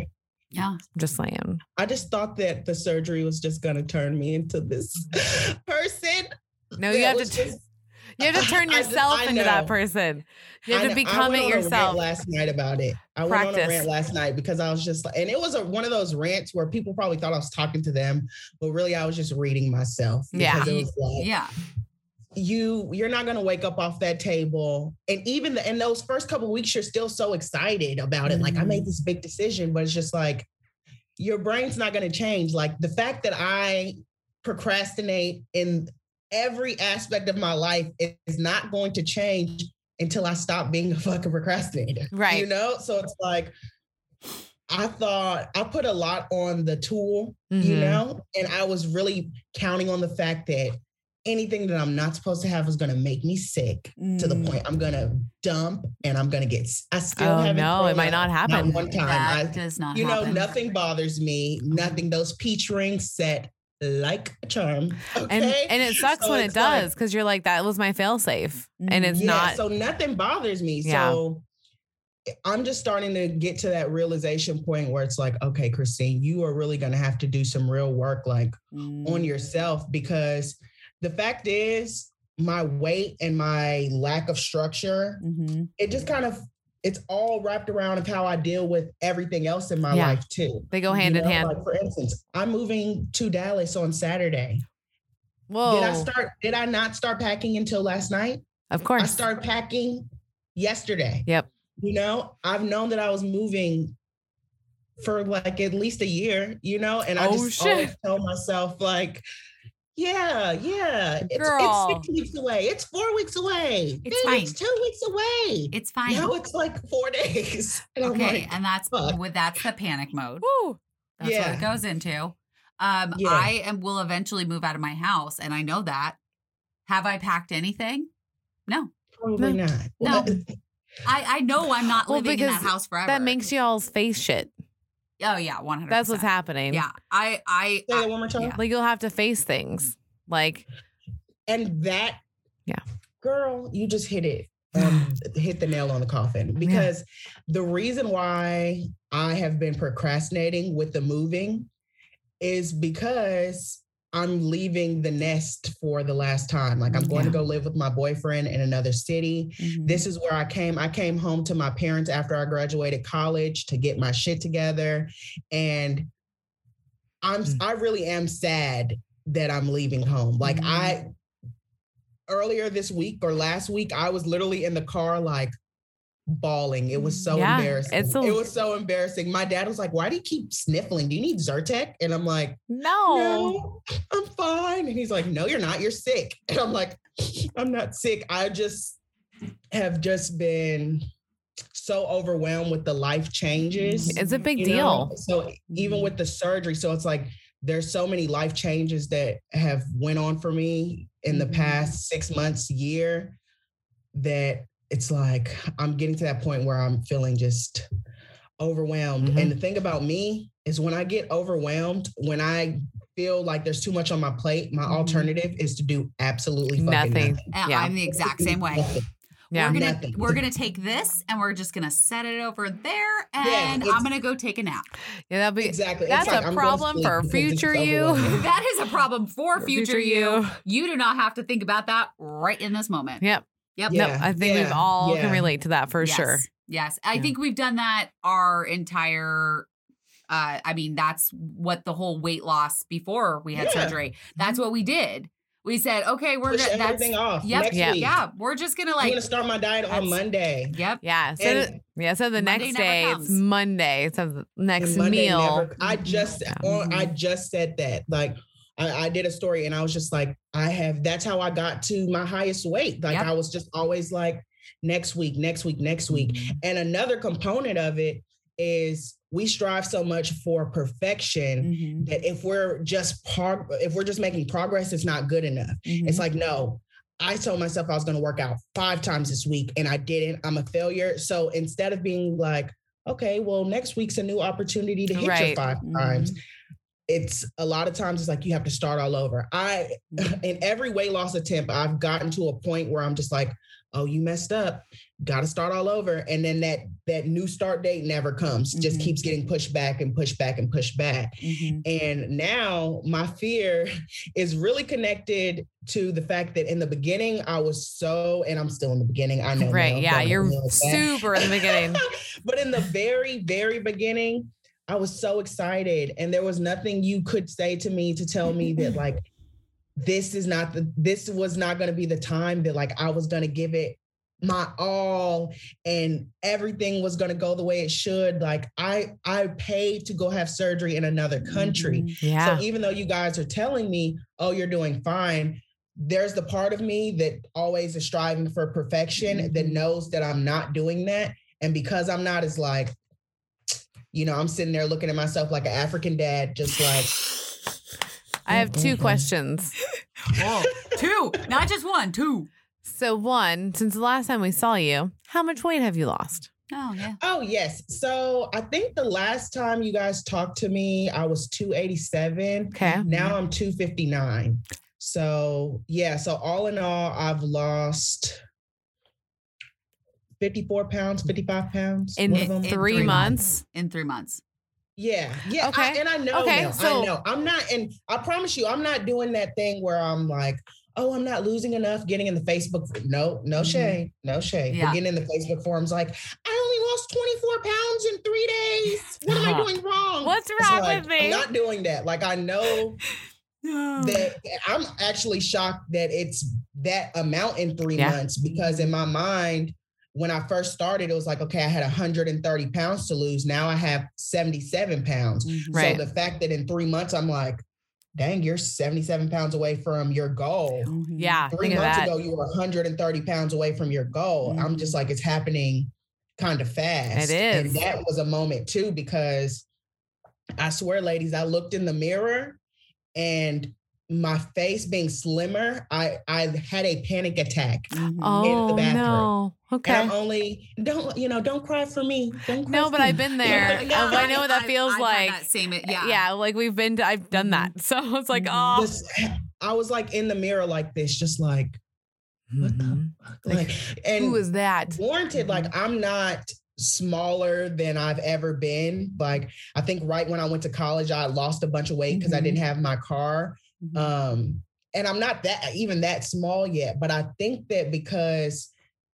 Yeah. Just saying. I just thought that the surgery was just going to turn me into this person. No, you have to turn yourself into that person. You have to become it yourself. I went on a rant last night about it. I went on a rant last night because I was just like, and it was one of those rants where people probably thought I was talking to them, but really I was just reading myself. Yeah. It was like, You're not going to wake up off that table. And even in those first couple of weeks, you're still so excited about it. Like, I made this big decision, but it's just like, your brain's not going to change. Like the fact that I procrastinate in every aspect of my life is not going to change until I stop being a fucking procrastinator. Right. You know? So it's like, I thought I put a lot on the tool, mm-hmm. you know, and I was really counting on the fact that anything that I'm not supposed to have is going to make me sick to the point I'm going to dump and I'm going to get, I still haven't. No, it might not happen. Not one time. That does not happen. Nothing bothers me. Nothing. Those peach rings set like a charm. Okay? And it sucks when it does, because you're like, that was my fail safe. And it's not. So nothing bothers me. Yeah. So I'm just starting to get to that realization point where it's like, okay, Cristine, you are really going to have to do some real work, like on yourself, because the fact is my weight and my lack of structure, it just kind of, it's all wrapped around of how I deal with everything else in my life too. They go hand in hand. Like, for instance, I'm moving to Dallas on Saturday. Whoa. Did I not start packing until last night? Of course. I started packing yesterday. Yep. You know, I've known that I was moving for like at least a year, you know, and I always tell myself like, yeah, it's 6 weeks away. It's 4 weeks away. It's fine. It's 2 weeks away. It's fine. Now it's like 4 days. And okay. Like, and that's the panic mode. Woo. That's what it goes into. I will eventually move out of my house. And I know that. Have I packed anything? No. Probably not. No. I know I'm not living in that house forever. That makes y'all's face shit. Oh yeah, 100%. That's what's happening. Yeah, I say that one more time. Yeah. Like you'll have to face things, like, and that. Yeah, girl, you just hit it. Hit the nail on the coffin, because the reason why I have been procrastinating with the moving is because I'm leaving the nest for the last time. Like I'm going to go live with my boyfriend in another city. Mm-hmm. This is where I came. I came home to my parents after I graduated college to get my shit together. And I really am sad that I'm leaving home. Like earlier this week or last week, I was literally in the car, like bawling. It was so embarrassing. It was so embarrassing. My dad was like, why do you keep sniffling? Do you need Zyrtec? And I'm like, no, I'm fine. And he's like, no, you're not. You're sick. And I'm like, I'm not sick. I just have been so overwhelmed with the life changes. It's a big deal. So even with the surgery, so it's like, there's so many life changes that have went on for me in the past 6 months, year, that it's like, I'm getting to that point where I'm feeling just overwhelmed. Mm-hmm. And the thing about me is when I get overwhelmed, when I feel like there's too much on my plate, my alternative is to do absolutely nothing. Yeah. I'm the exact same way. Yeah. We're gonna take this and we're just gonna set it over there, and I'm gonna go take a nap. Yeah, that'll be exactly. That's a problem for future you. That is a problem for future you. You do not have to think about that right in this moment. Yep. Yep. Yeah, no, I think we've all can relate to that for sure. Yes. I think we've done that our entire, that's what the whole weight loss before we had surgery. That's what we did. We said, okay, we're going to everything off. Yep. Next week. Yeah. We're just going to I'm going to start my diet on Monday. Yep. Yeah. So the Monday next day it's Monday. So the next meal. I just said that, like, I did a story and I was just like, that's how I got to my highest weight. Like I was just always like next week. And another component of it is we strive so much for perfection that if we're just making progress, it's not good enough. Mm-hmm. It's like, no, I told myself I was going to work out 5 times this week and I didn't. I'm a failure. So instead of being like, okay, well, next week's a new opportunity to hit your 5 times. It's a lot of times it's like you have to start all over. In every weight loss attempt, I've gotten to a point where I'm just like, oh, you messed up. Got to start all over. And then that new start date never comes. Just keeps getting pushed back and pushed back and pushed back. Mm-hmm. And now my fear is really connected to the fact that in the beginning I was and I'm still in the beginning. I know. Right. Yeah. You're super in the beginning. But in the very, very beginning, I was so excited, and there was nothing you could say to me to tell me that like, this was not going to be the time that like, I was going to give it my all and everything was going to go the way it should. Like I paid to go have surgery in another country. Mm-hmm. Yeah. So even though you guys are telling me, oh, you're doing fine, there's the part of me that always is striving for perfection that knows that I'm not doing that. And because I'm not, is like, you know, I'm sitting there looking at myself like an African dad, just like. I have two questions. Whoa. Two, not just one, two. So one, since the last time we saw you, how much weight have you lost? Oh, yeah. Oh, yes. So I think the last time you guys talked to me, I was 287. Okay. Now I'm 259. So, yeah. So all in all, I've lost 54 pounds, 55 pounds. In three months. Yeah. Yeah. Okay. I know. I'm not. And I promise you, I'm not doing that thing where I'm like, oh, I'm not losing enough, getting in the Facebook. No shade. No shade. Yeah. But getting in the Facebook forums like, I only lost 24 pounds in 3 days. What am I doing wrong? What's wrong with me? I'm not doing that. Like, I know that I'm actually shocked that it's that amount in 3 months, because in my mind, when I first started, it was like, okay, I had 130 pounds to lose. Now I have 77 pounds. Right. So the fact that in 3 months, I'm like, dang, you're 77 pounds away from your goal. Yeah. 3 months ago, you were 130 pounds away from your goal. Mm-hmm. I'm just like, it's happening kind of fast. It is. And that was a moment too, because I swear, ladies, I looked in the mirror and my face being slimmer, I had a panic attack in the bathroom. No. Okay. And I'm only, don't cry for me. Don't cry for me. No, but I've been there. Yeah. I know what that feels like. That same, yeah. Yeah. Like I've done that. So it's like, oh. I was like in the mirror like this, just like, what the fuck? Like, and who was that? Warranted, like I'm not smaller than I've ever been. Like I think right when I went to college, I lost a bunch of weight because I didn't have my car. And I'm not even that small yet, but I think that because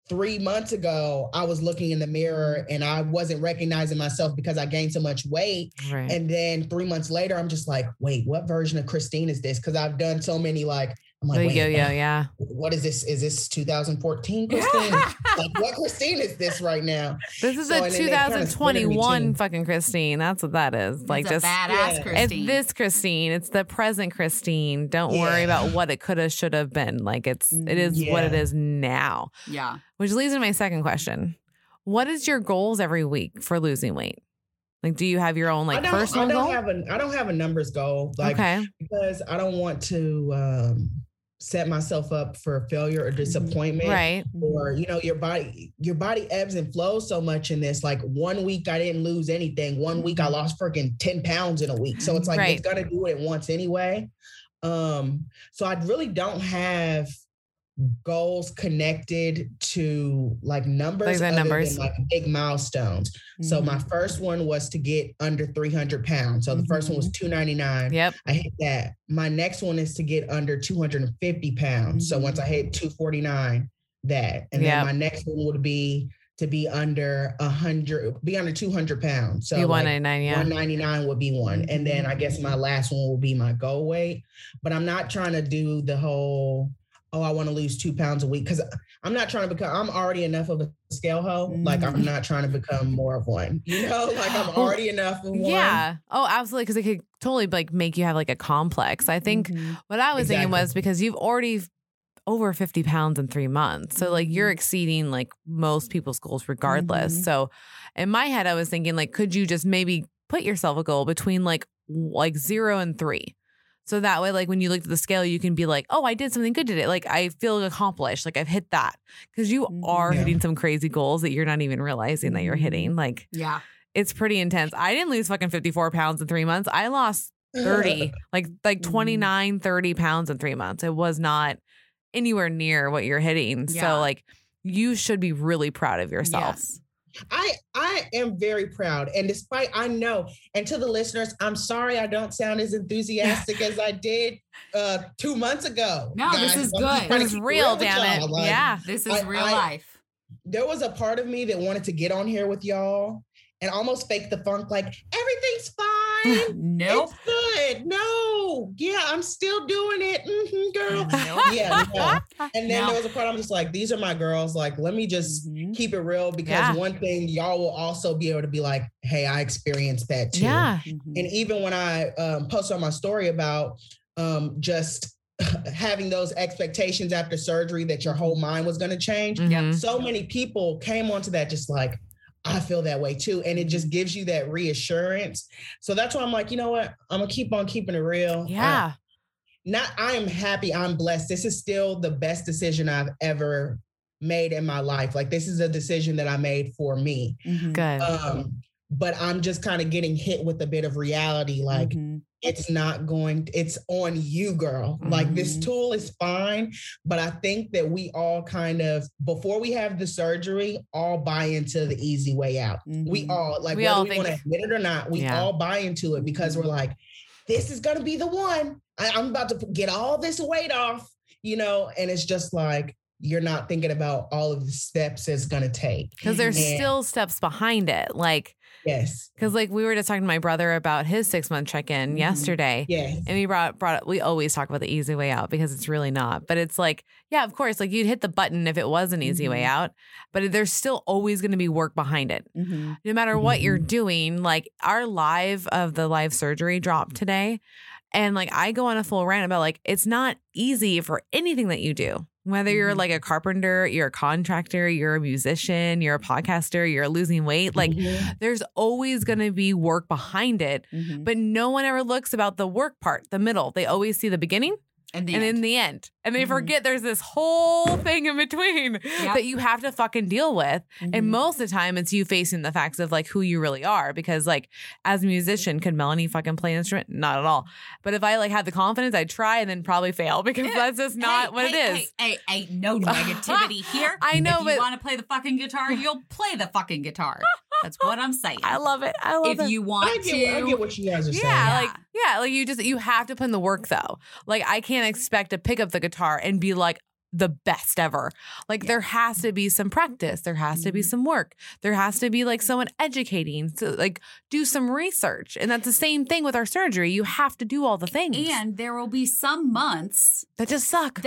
3 months ago I was looking in the mirror and I wasn't recognizing myself because I gained so much weight. Right. And then 3 months later, I'm just like, wait, what version of Cristine is this? Cause I've done so many, like, I'm like, wait, what is this? Is this 2014 Cristine? Like, what Cristine is this right now? This is a 2021 kind of fucking Cristine. That's what that is. It's like this badass Cristine. It's this Cristine. It's the present Cristine. Don't worry about what it could have, should have been. Like it is what it is now. Yeah. Which leads to my second question: what is your goals every week for losing weight? Like, do you have your own like personal goal? I don't have a numbers goal. Like, because I don't want to. Set myself up for failure or disappointment, right? Or, you know, your body ebbs and flows so much in this. Like 1 week I didn't lose anything. 1 week I lost freaking 10 pounds in a week. So it's like, it's going to do it once anyway. So I really don't have goals connected to like numbers, than like big milestones. So my first one was to get under 300 pounds. So the first one was 299. Yep. I hit that. My next one is to get under 250 pounds. So once I hit 249, that, and then my next one would be to be under 200 pounds. So 199, 199 would be one. And then I guess my last one will be my goal weight, but I'm not trying to do the whole, oh, I want to lose 2 pounds a week. Cause I'm not trying to become, I'm already enough of a scale hoe. Like I'm not trying to become more of one, you know, like I'm already enough of one. Yeah. Oh, absolutely. Cause it could totally like make you have like a complex. I think what I was thinking was because you've already over 50 pounds in 3 months. So like you're exceeding like most people's goals regardless. So in my head, I was thinking like, could you just maybe put yourself a goal between like 0 and 3? So that way, like when you look at the scale, you can be like, oh, I did something good today. Like I feel accomplished. Like I've hit that. Because you are hitting some crazy goals that you're not even realizing that you're hitting. Like, yeah, it's pretty intense. I didn't lose fucking 54 pounds in 3 months. I lost 30, like 29, 30 pounds in 3 months. It was not anywhere near what you're hitting. Yeah. So like you should be really proud of yourself. Yes. I am very proud. And despite, I know, and to the listeners, I'm sorry I don't sound as enthusiastic as I did 2 months ago. No, guys, this is good. This is real, damn it. Like, yeah, this is real life. There was a part of me that wanted to get on here with y'all and almost fake the funk, like, everything's fine. Nope. It's good. No. Yeah, I'm still doing it. Girl. Nope. Yeah. No. And then there was a part I'm just like, these are my girls. Like, let me just keep it real, because one thing y'all will also be able to be like, hey, I experienced that too. Yeah. And even when I posted on my story about just having those expectations after surgery that your whole mind was going to change, so many people came onto that just like, I feel that way too. And it just gives you that reassurance. So that's why I'm like, you know what? I'm going to keep on keeping it real. Yeah. I am happy. I'm blessed. This is still the best decision I've ever made in my life. Like, this is a decision that I made for me. Mm-hmm. Good. But I'm just kind of getting hit with a bit of reality. Like, mm-hmm. It's on you, girl. Mm-hmm. Like, this tool is fine. But I think that we all kind of, before we have the surgery, all buy into the easy way out. Mm-hmm. We all, like, whether we want to admit it or not, we all buy into it because we're like, this is going to be the one. I'm about to get all this weight off, you know? And it's just like, you're not thinking about all of the steps it's going to take. Because there's still steps behind it. Like, yes. Because like we were just talking to my brother about his 6-month check-in mm-hmm. yesterday. Yes. And we we always talk about the easy way out because it's really not. But it's like, yeah, of course, like you'd hit the button if it was an easy mm-hmm. way out, but there's still always going to be work behind it. Mm-hmm. No matter what mm-hmm. you're doing, like our live surgery dropped today. And like, I go on a full rant about like, it's not easy for anything that you do. Whether you're like a carpenter, you're a contractor, you're a musician, you're a podcaster, you're losing weight, like mm-hmm. there's always going to be work behind it. Mm-hmm. But no one ever looks about the work part, the middle. They always see the beginning and then the end. And they mm-hmm. forget there's this whole thing in between that you have to fucking deal with. Mm-hmm. And most of the time it's you facing the facts of like who you really are. Because like as a musician, could Melanie fucking play an instrument? Not at all. But if I like had the confidence, I'd try and then probably fail because that's just not what it is. Hey, no negativity here. I know, but if you want to play the fucking guitar, you'll play the fucking guitar. That's what I'm saying. I love it. I love it. If you want I get what you guys are saying. Like you have to put in the work though. Like I can't expect to pick up the guitar and be like the best ever. Like there has to be some practice. There has to be some work. There has to be like someone educating to like do some research. And that's the same thing with our surgery. You have to do all the things. And there will be some months that just suck.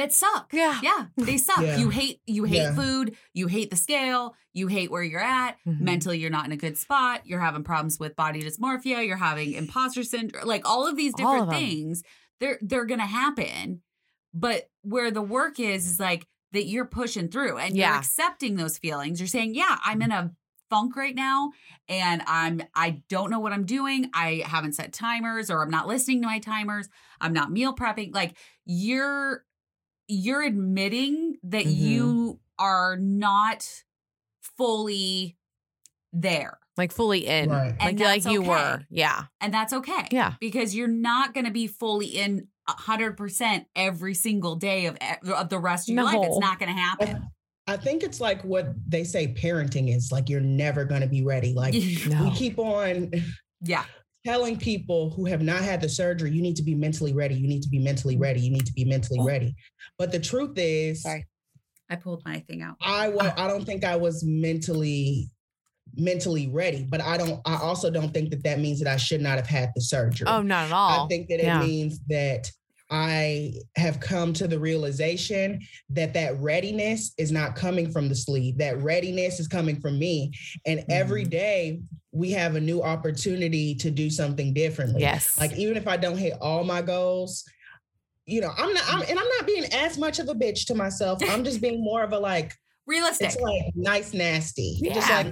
Yeah. Yeah. They suck. Yeah. You hate food. You hate the scale. You hate where you're at. Mm-hmm. Mentally, you're not in a good spot. You're having problems with body dysmorphia. You're having imposter syndrome. Like all of these different things, they're going to happen. But where the work is like that you're pushing through and you're accepting those feelings. You're saying, I'm in a funk right now and I don't know what I'm doing. I haven't set timers or I'm not listening to my timers. I'm not meal prepping. Like you're admitting that mm-hmm. you are not fully there. Like fully in. Right. And like you were. Yeah. And that's okay. Yeah. Because you're not going to be fully in 100% every single day of the rest of your life. It's not going to happen. I think it's like what they say parenting is like, you're never going to be ready. Like we keep on telling people who have not had the surgery, you need to be mentally ready. You need to be mentally ready. You need to be mentally ready. But the truth is, sorry, I pulled my thing out. I don't think I was mentally ready, but I also don't think that means that I should not have had the surgery. Oh, not at all. I think that it means that I have come to the realization that readiness is not coming from the sleeve. That readiness is coming from me. And every day we have a new opportunity to do something differently. Yes. Like even if I don't hit all my goals, you know, I'm not being as much of a bitch to myself. I'm just being more of a like, realistic. It's like nice, nasty. Yeah. Just like,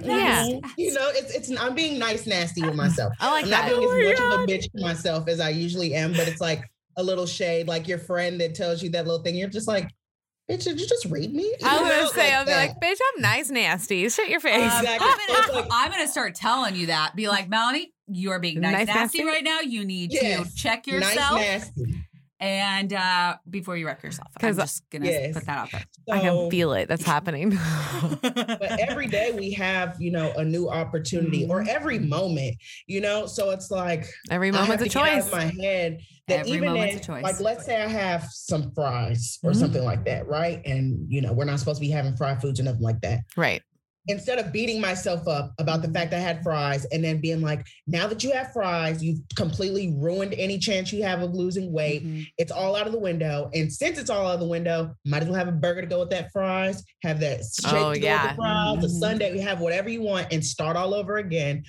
you know, it's. I'm being nice, nasty with myself. I like I'm that. Not being as much of a bitch to myself as I usually am, but it's like a little shade, like your friend that tells you that little thing. You're just like, bitch, did you just read me? I'll be like, bitch, I'm nice, nasty. Shut your face. Exactly. I'm going to start telling you that. Be like, Melanie, you're being nice nasty right now. You need to check yourself. Nice, nasty. And before you wreck yourself, I'm just going to put that out there. So, I can feel it. That's happening. But every day we have, you know, a new opportunity or every moment, you know, so it's like every moment's a choice. In my head that every even if, like, let's say I have some fries or something like that. Right. And, you know, we're not supposed to be having fried foods or nothing like that. Right. Instead of beating myself up about the fact I had fries and then being like, now that you have fries, you've completely ruined any chance you have of losing weight. Mm-hmm. It's all out of the window. And since it's all out of the window, might as well have a burger to go with that fries, have that shake to go with the fries, the sundae, you have whatever you want and start all over again.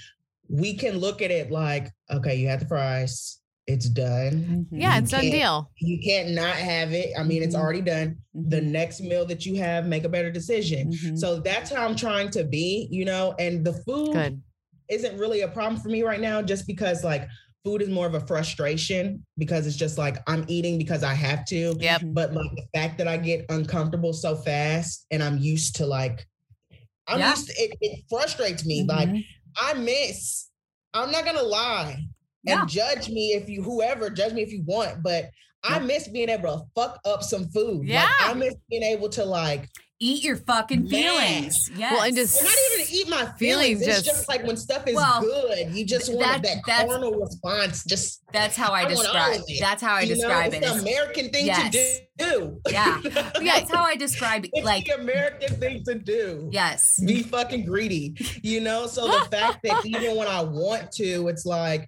We can look at it like, okay, you had the fries. It's done. Mm-hmm. Yeah, it's done deal. You can't not have it. I mean, mm-hmm. it's already done. Mm-hmm. The next meal that you have, make a better decision. Mm-hmm. So that's how I'm trying to be, you know, and the food Good. Isn't really a problem for me right now, just because like food is more of a frustration, because it's just like I'm eating because I have to. Yep. But like the fact that I get uncomfortable so fast, and I'm used to like, I'm yeah. used to, it frustrates me. Mm-hmm. Like I'm not going to lie. Yeah. And judge me if you want, but I miss being able to fuck up some food. Yeah. Like, I miss being able to like eat your fucking feelings. Yes. Well, and just not even eat my feelings. It's just like when stuff is good, you just want that carnal response. Just that's how I describe it. It's an American thing to do. Yeah. That's how I describe it. Like the American thing to do. Yes. Be fucking greedy. You know, so the fact that even when I want to, it's like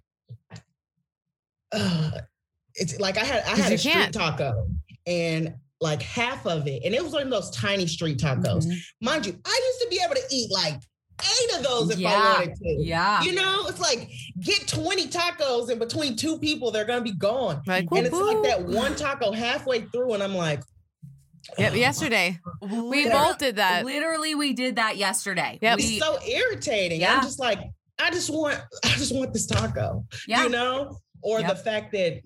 it's like I had a street taco, and like half of it, and it was one of those tiny street tacos. Mm-hmm. Mind you, I used to be able to eat like 8 of those if I wanted to. Yeah. You know, it's like get 20 tacos, and between 2 people, they're going to be gone. Like, and it's like that one taco halfway through, and I'm like, yep, yesterday. We both did that. Literally, we did that yesterday. Yep. It's so irritating. Yeah. I'm just like, I just want this taco. Yeah. You know? Or the fact that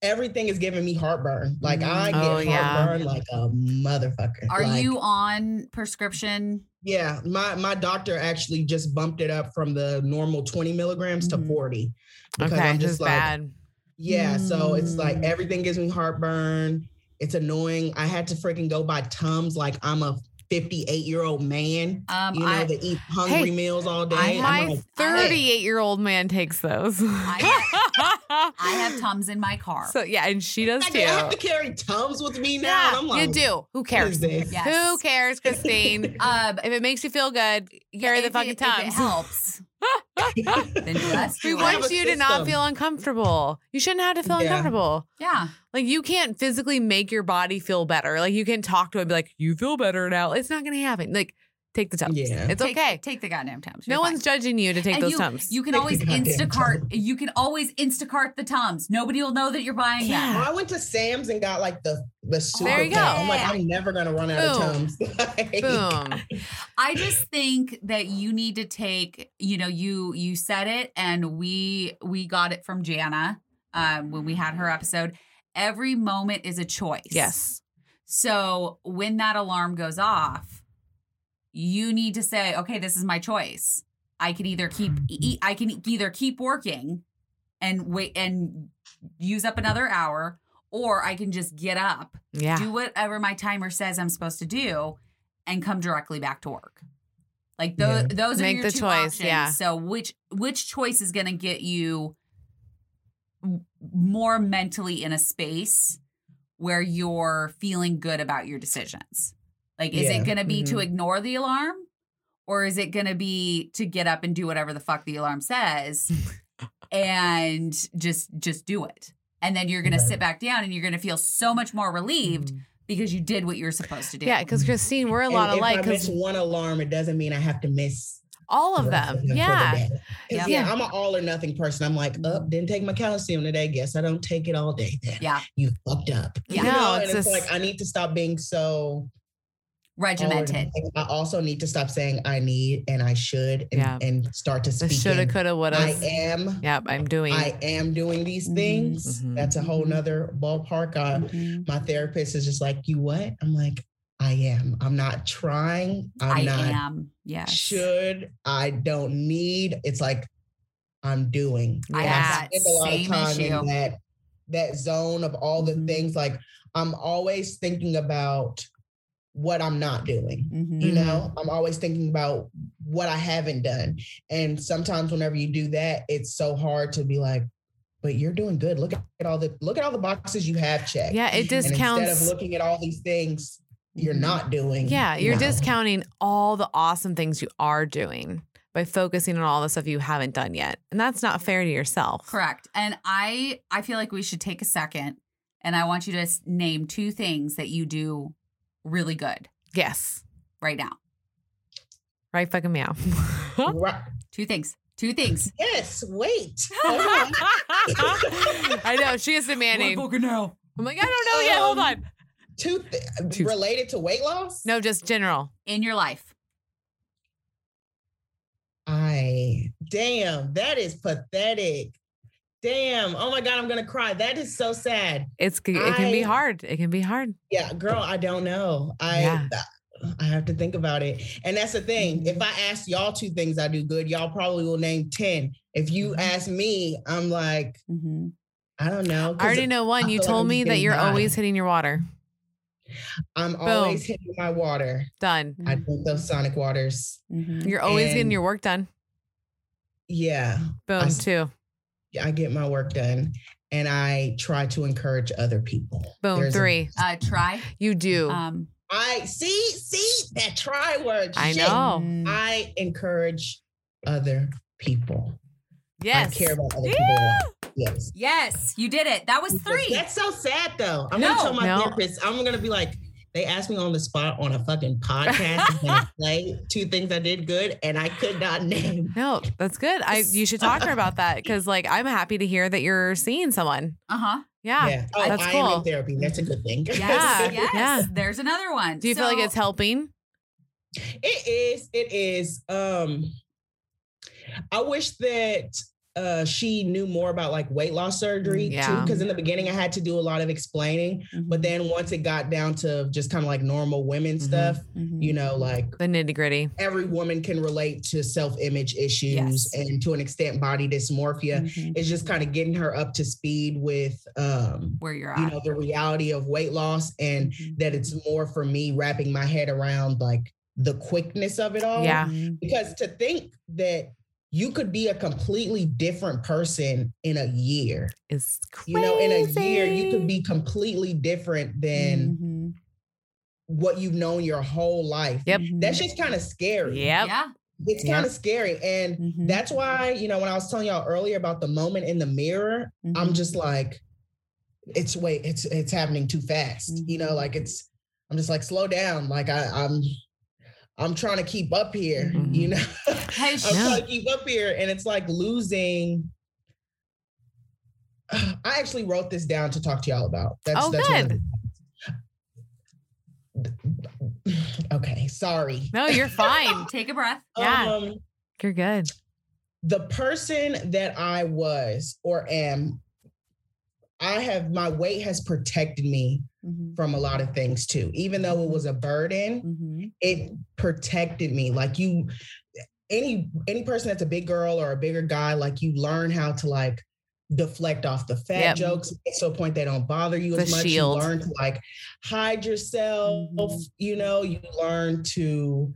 everything is giving me heartburn. Like I get heartburn like a motherfucker. Are you on prescription? Yeah. My doctor actually just bumped it up from the normal 20 milligrams to 40. Because I'm just like, bad. Yeah. So it's like everything gives me heartburn. It's annoying. I had to freaking go buy Tums. Like I'm a 58-year-old man, to eat hungry meals all day. My 38-year-old man takes those. I have Tums in my car. So yeah, and she does too. I have to carry Tums with me now. Yeah, and I'm like, you do. Who cares? Yes. Who cares, Cristine? If it makes you feel good, carry the fucking Tums. If it helps. Then we want you to not feel uncomfortable. You shouldn't have to feel uncomfortable. Yeah. Like you can't physically make your body feel better. Like you can talk to it and be like, you feel better now. It's not going to happen. Like take the Tums. Yeah. It's okay. Take the goddamn Tums. You're fine. One's judging you to take those Tums. You can always Instacart. You can always Instacart the Tums. Nobody will know that you're buying them. Well, I went to Sam's and got like the super Tums. I'm like, I'm never going to run out of Tums. Like, boom. I just think that you need to take, you know, you said it, and we got it from Jana when we had her episode. Every moment is a choice. Yes. So when that alarm goes off, you need to say, okay, this is my choice. I can either keep working and wait and use up another hour, or I can just get up, do whatever my timer says I'm supposed to do, and come directly back to work. Like those are your two options. Yeah. So which choice is going to get you more mentally in a space where you're feeling good about your decisions? Like, is it going to be to ignore the alarm, or is it going to be to get up and do whatever the fuck the alarm says and just do it? And then you're going to sit back down, and you're going to feel so much more relieved because you did what you were supposed to do. Yeah, because Cristine, we're a lot alike. If I miss one alarm, it doesn't mean I have to miss all of them. Yeah. Yeah, I'm an all or nothing person. I'm like, didn't take my calcium today. Guess I don't take it all day then. Yeah. You fucked up. Yeah. You know? And it's like, I need to stop being so regimented. I also need to stop saying I need and I should and start to speak. Shoulda, coulda, woulda. I am doing these things. Mm-hmm. That's a whole nother ballpark. My therapist is just like, you what? I'm like, I am. I'm not trying. I am. Yes. Should. I don't need. It's like, I'm doing. I spend a lot of time in that zone of all the things. Like, I'm always thinking about what I'm not doing. Mm-hmm. You know, I'm always thinking about what I haven't done. And sometimes whenever you do that, it's so hard to be like, but you're doing good. Look at all the boxes you have checked. Yeah, it discounts. And instead of looking at all these things you're not doing. Yeah, you're discounting all the awesome things you are doing by focusing on all the stuff you haven't done yet. And that's not fair to yourself. Correct. And I feel like we should take a second, and I want you to name 2 things that you do really good. Yes. Right now. Right fucking meow. 2 things. Two things. Yes, wait. I know. She is the man name. Now. I'm like, I don't know yet. Hold on. Two related to weight loss? No, just general. In your life. Damn, that is pathetic. Damn. Oh my God, I'm going to cry. That is so sad. It can be hard. It can be hard. Yeah, girl, I don't know. I have to think about it. And that's the thing. If I ask y'all two things I do good, y'all probably will name 10. If you ask me, I'm like, I don't know. I already know one. You told me that you're always hitting your water. I'm always hitting my water. Done. I drink those Sonic waters. Mm-hmm. You're always getting your work done. Yeah. Boom, too. I get my work done. And I try to encourage other people. Boom, three. Try. You do. I see that try word. I know. I encourage other people. Yes. I care about other people. Yes. Yes. You did it. That was three. That's so sad though. I'm going to tell my therapist, I'm going to be like, they asked me on the spot on a fucking podcast to play two things I did good and I could not name. No, that's good. You should talk to her about that because like, I'm happy to hear that you're seeing someone. Uh-huh. Yeah. Oh, that's cool. I am in therapy. That's a good thing. Yeah. Yeah. There's another one. Do you feel like it's helping? It is. I wish that she knew more about like weight loss surgery too, because in the beginning I had to do a lot of explaining, but then once it got down to just kind of like normal women stuff, you know, like the nitty gritty, every woman can relate to self-image issues and to an extent body dysmorphia. It's just kind of getting her up to speed with where you're at, you know, the reality of weight loss and that it's more for me wrapping my head around like the quickness of it all. Yeah, because to think that you could be a completely different person in a year. It's crazy. You know, in a year, you could be completely different than what you've known your whole life. Yep. That's just kind of scary. Yep. Yeah. It's kind of scary. And that's why, you know, when I was telling y'all earlier about the moment in the mirror, I'm just like, it's happening too fast. You know, like I'm just like, slow down. Like I'm trying to keep up here, you know, I'm trying to keep up here. And it's like losing. I actually wrote this down to talk to y'all about. That's good. Okay. Sorry. No, you're fine. Take a breath. Yeah. You're good. The person that I was or am, my weight has protected me from a lot of things too. Even though it was a burden, it protected me. Like any person that's a big girl or a bigger guy, like you learn how to like deflect off the fat jokes. It's to a point they don't bother you as much. Shield. You learn to like hide yourself, you know, you learn to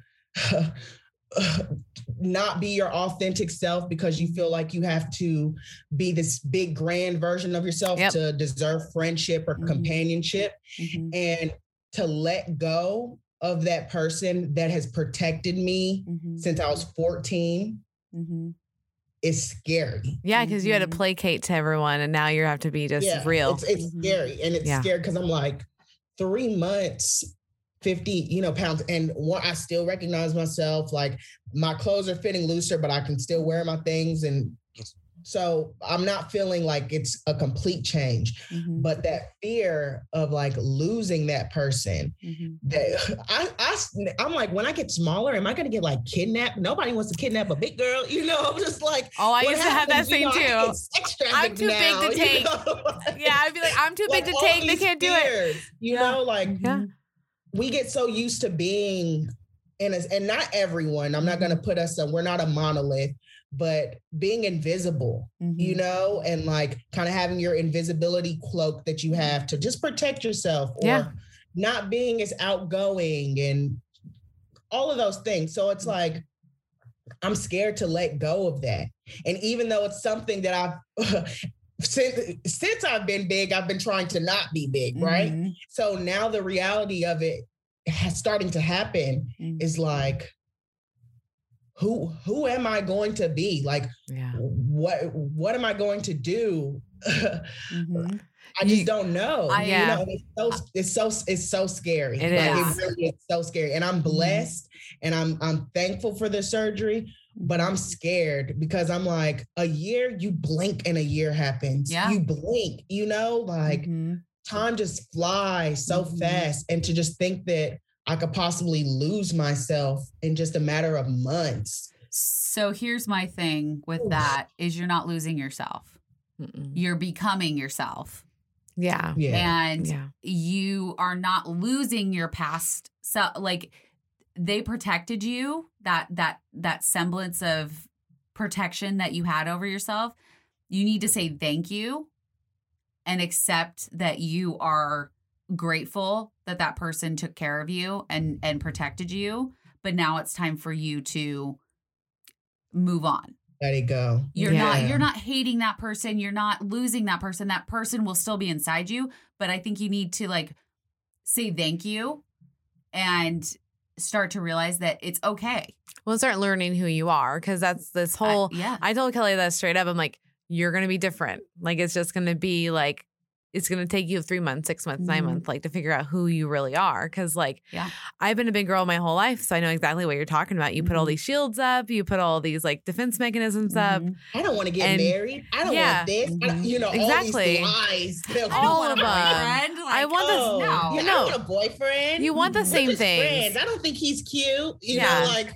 not be your authentic self because you feel like you have to be this big grand version of yourself to deserve friendship or companionship, and to let go of that person that has protected me since I was 14 is scary. Yeah, because you had to placate to everyone and now you have to be just real. It's scary, and it's scary because I'm like 3 months 50, you know, pounds. And one, I still recognize myself. Like my clothes are fitting looser, but I can still wear my things. And so I'm not feeling like it's a complete change, but that fear of like losing that person, that I'm like, when I get smaller, am I going to get like kidnapped? Nobody wants to kidnap a big girl. You know, I'm just like, oh, I used to have that thing too. I'm too big to take. Yeah. I'd be like, I'm too big to take. They can't do it. You know, like, we get so used to being and not everyone, I'm not going to put us, we're not a monolith, but being invisible, you know, and like kind of having your invisibility cloak that you have to just protect yourself or not being as outgoing and all of those things. So it's like, I'm scared to let go of that. And even though it's something that I've, since I've been big, I've been trying to not be big, right? So now the reality of it starting to happen is like, who am I going to be? Like, what am I going to do? I just don't know. You know, it's so scary. It really is so scary. And I'm blessed and I'm thankful for the surgery, but I'm scared because I'm like, a year, you blink and a year happens. Yeah. You blink, you know, like time just flies so fast. And to just think that I could possibly lose myself in just a matter of months. So here's my thing with that is you're not losing yourself. You're becoming yourself. And you are not losing your past. So like they protected you, that semblance of protection that you had over yourself. You need to say thank you and accept that you are grateful that that person took care of you and protected you, but now it's time for you to move on. Let it go. You're not hating that person. You're not losing that person. That person will still be inside you, but I think you need to like say thank you and start to realize that it's okay. Well, start learning who you are, because that's this whole I told Kelly that straight up. I'm like, you're going to be different. Like it's just going to be like, it's going to take you 3 months, 6 months, 9 months, like to figure out who you really are. Cause like, I've been a big girl my whole life. So I know exactly what you're talking about. You put all these shields up, you put all these like defense mechanisms up. I don't want to get married. I don't want this. I don't, you know, exactly. All these lies. All of them. I want this. No. Yeah, I want a boyfriend. You want the same thing. I don't think he's cute. You know, like.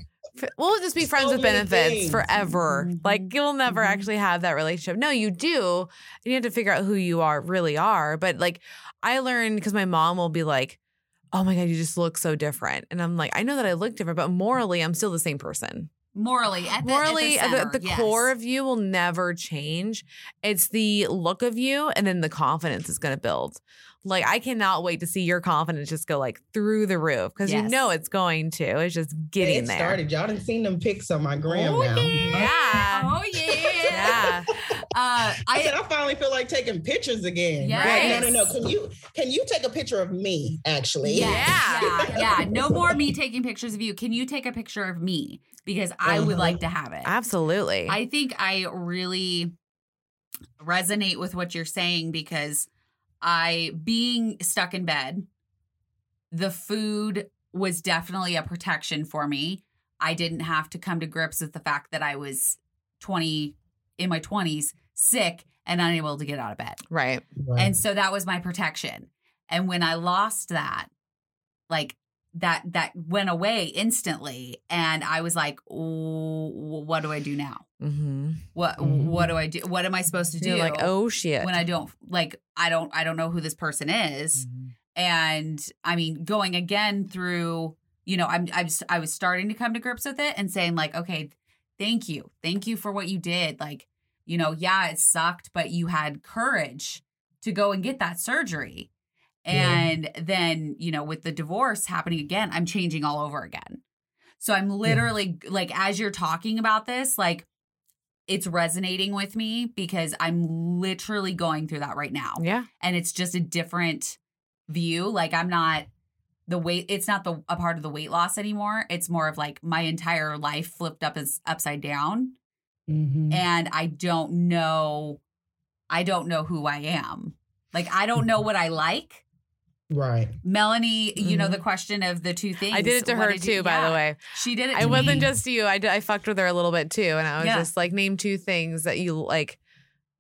We'll just be friends with benefits forever. Like you'll never actually have that relationship. No, you do. And you have to figure out who you are really are. But like I learned because my mom will be like, oh my God, you just look so different. And I'm like, I know that I look different, but morally, I'm still the same person. Morally, at the core of you will never change. It's the look of you, and then the confidence is going to build. Like, I cannot wait to see your confidence just go like through the roof, because you know it's going to. It's just getting there. It started. Y'all done seen them pics on my gram now. Yeah. I finally feel like taking pictures again. Yes. Right? No. Can you take a picture of me, actually? Yeah. No more me taking pictures of you. Can you take a picture of me? Because I would like to have it. Absolutely. I think I really resonate with what you're saying, because being stuck in bed, the food was definitely a protection for me. I didn't have to come to grips with the fact that I was in my 20s, sick and unable to get out of bed. Right. And so that was my protection. And when I lost that, like, that went away instantly. And I was like, what do I do now? What do I do? What am I supposed to do? You're like, oh shit. When I don't, like, I don't know who this person is. And I mean, going again through, you know, I was starting to come to grips with it and saying like, okay, thank you for what you did. Like, you know, yeah, it sucked, but you had courage to go and get that surgery. And then, you know, with the divorce happening again, I'm changing all over again. So I'm literally like, as you're talking about this, like it's resonating with me, because I'm literally going through that right now. Yeah. And it's just a different view. Like I'm not it's not a part of the weight loss anymore. It's more of like my entire life flipped up as upside down. And I don't know who I am. Like, I don't know what I like. Right. Melanie, you know, the question of the two things. I did it to her too, by the way. She did it to me. I wasn't just you. I fucked with her a little bit too. And I was just like, name two things that you like,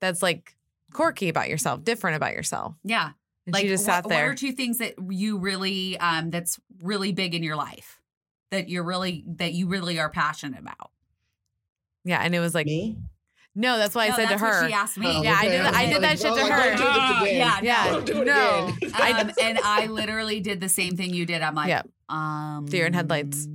that's like quirky about yourself, different about yourself. Yeah. And like, she just sat there. What are two things that you really, that's really big in your life that you really are passionate about? Yeah. And it was like. Me? No, that's why I said to her. What she asked me. Oh, yeah, okay. I did that shit to her. Don't do it again. And I literally did the same thing you did. I'm like, deer in headlights.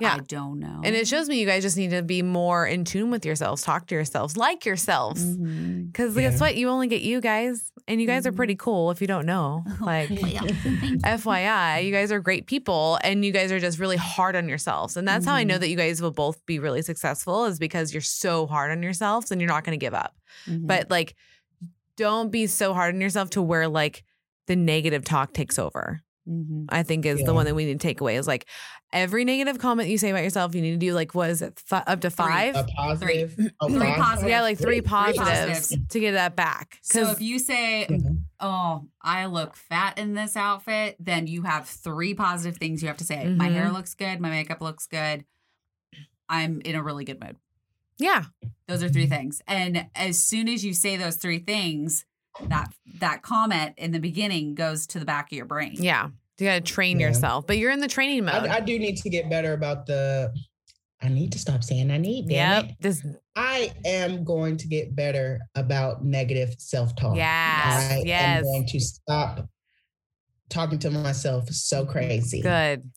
Yeah, I don't know. And it shows me you guys just need to be more in tune with yourselves, talk to yourselves, like yourselves, because guess what? You only get you guys, and you guys are pretty cool. If you don't know, like, FYI, you guys are great people, and you guys are just really hard on yourselves, and that's how I know that you guys will both be really successful, is because you're so hard on yourselves, and you're not going to give up. But like, don't be so hard on yourself to where like the negative talk takes over. I think is the one that we need to take away, is like every negative comment you say about yourself, you need to do like, what is it, up to 5? Three positive. Yeah, like three positives to get that back. So if you say, oh, I look fat in this outfit, then you have 3 positive things you have to say. My hair looks good. My makeup looks good. I'm in a really good mood. Yeah. Those are three things. And as soon as you say those three things, that comment in the beginning goes to the back of your brain. Yeah. You got to train yourself, but you're in the training mode. I do need to get better about I need to stop saying I need. Yep. I am going to get better about negative self-talk. Yes. I am going to stop talking to myself so crazy. Good.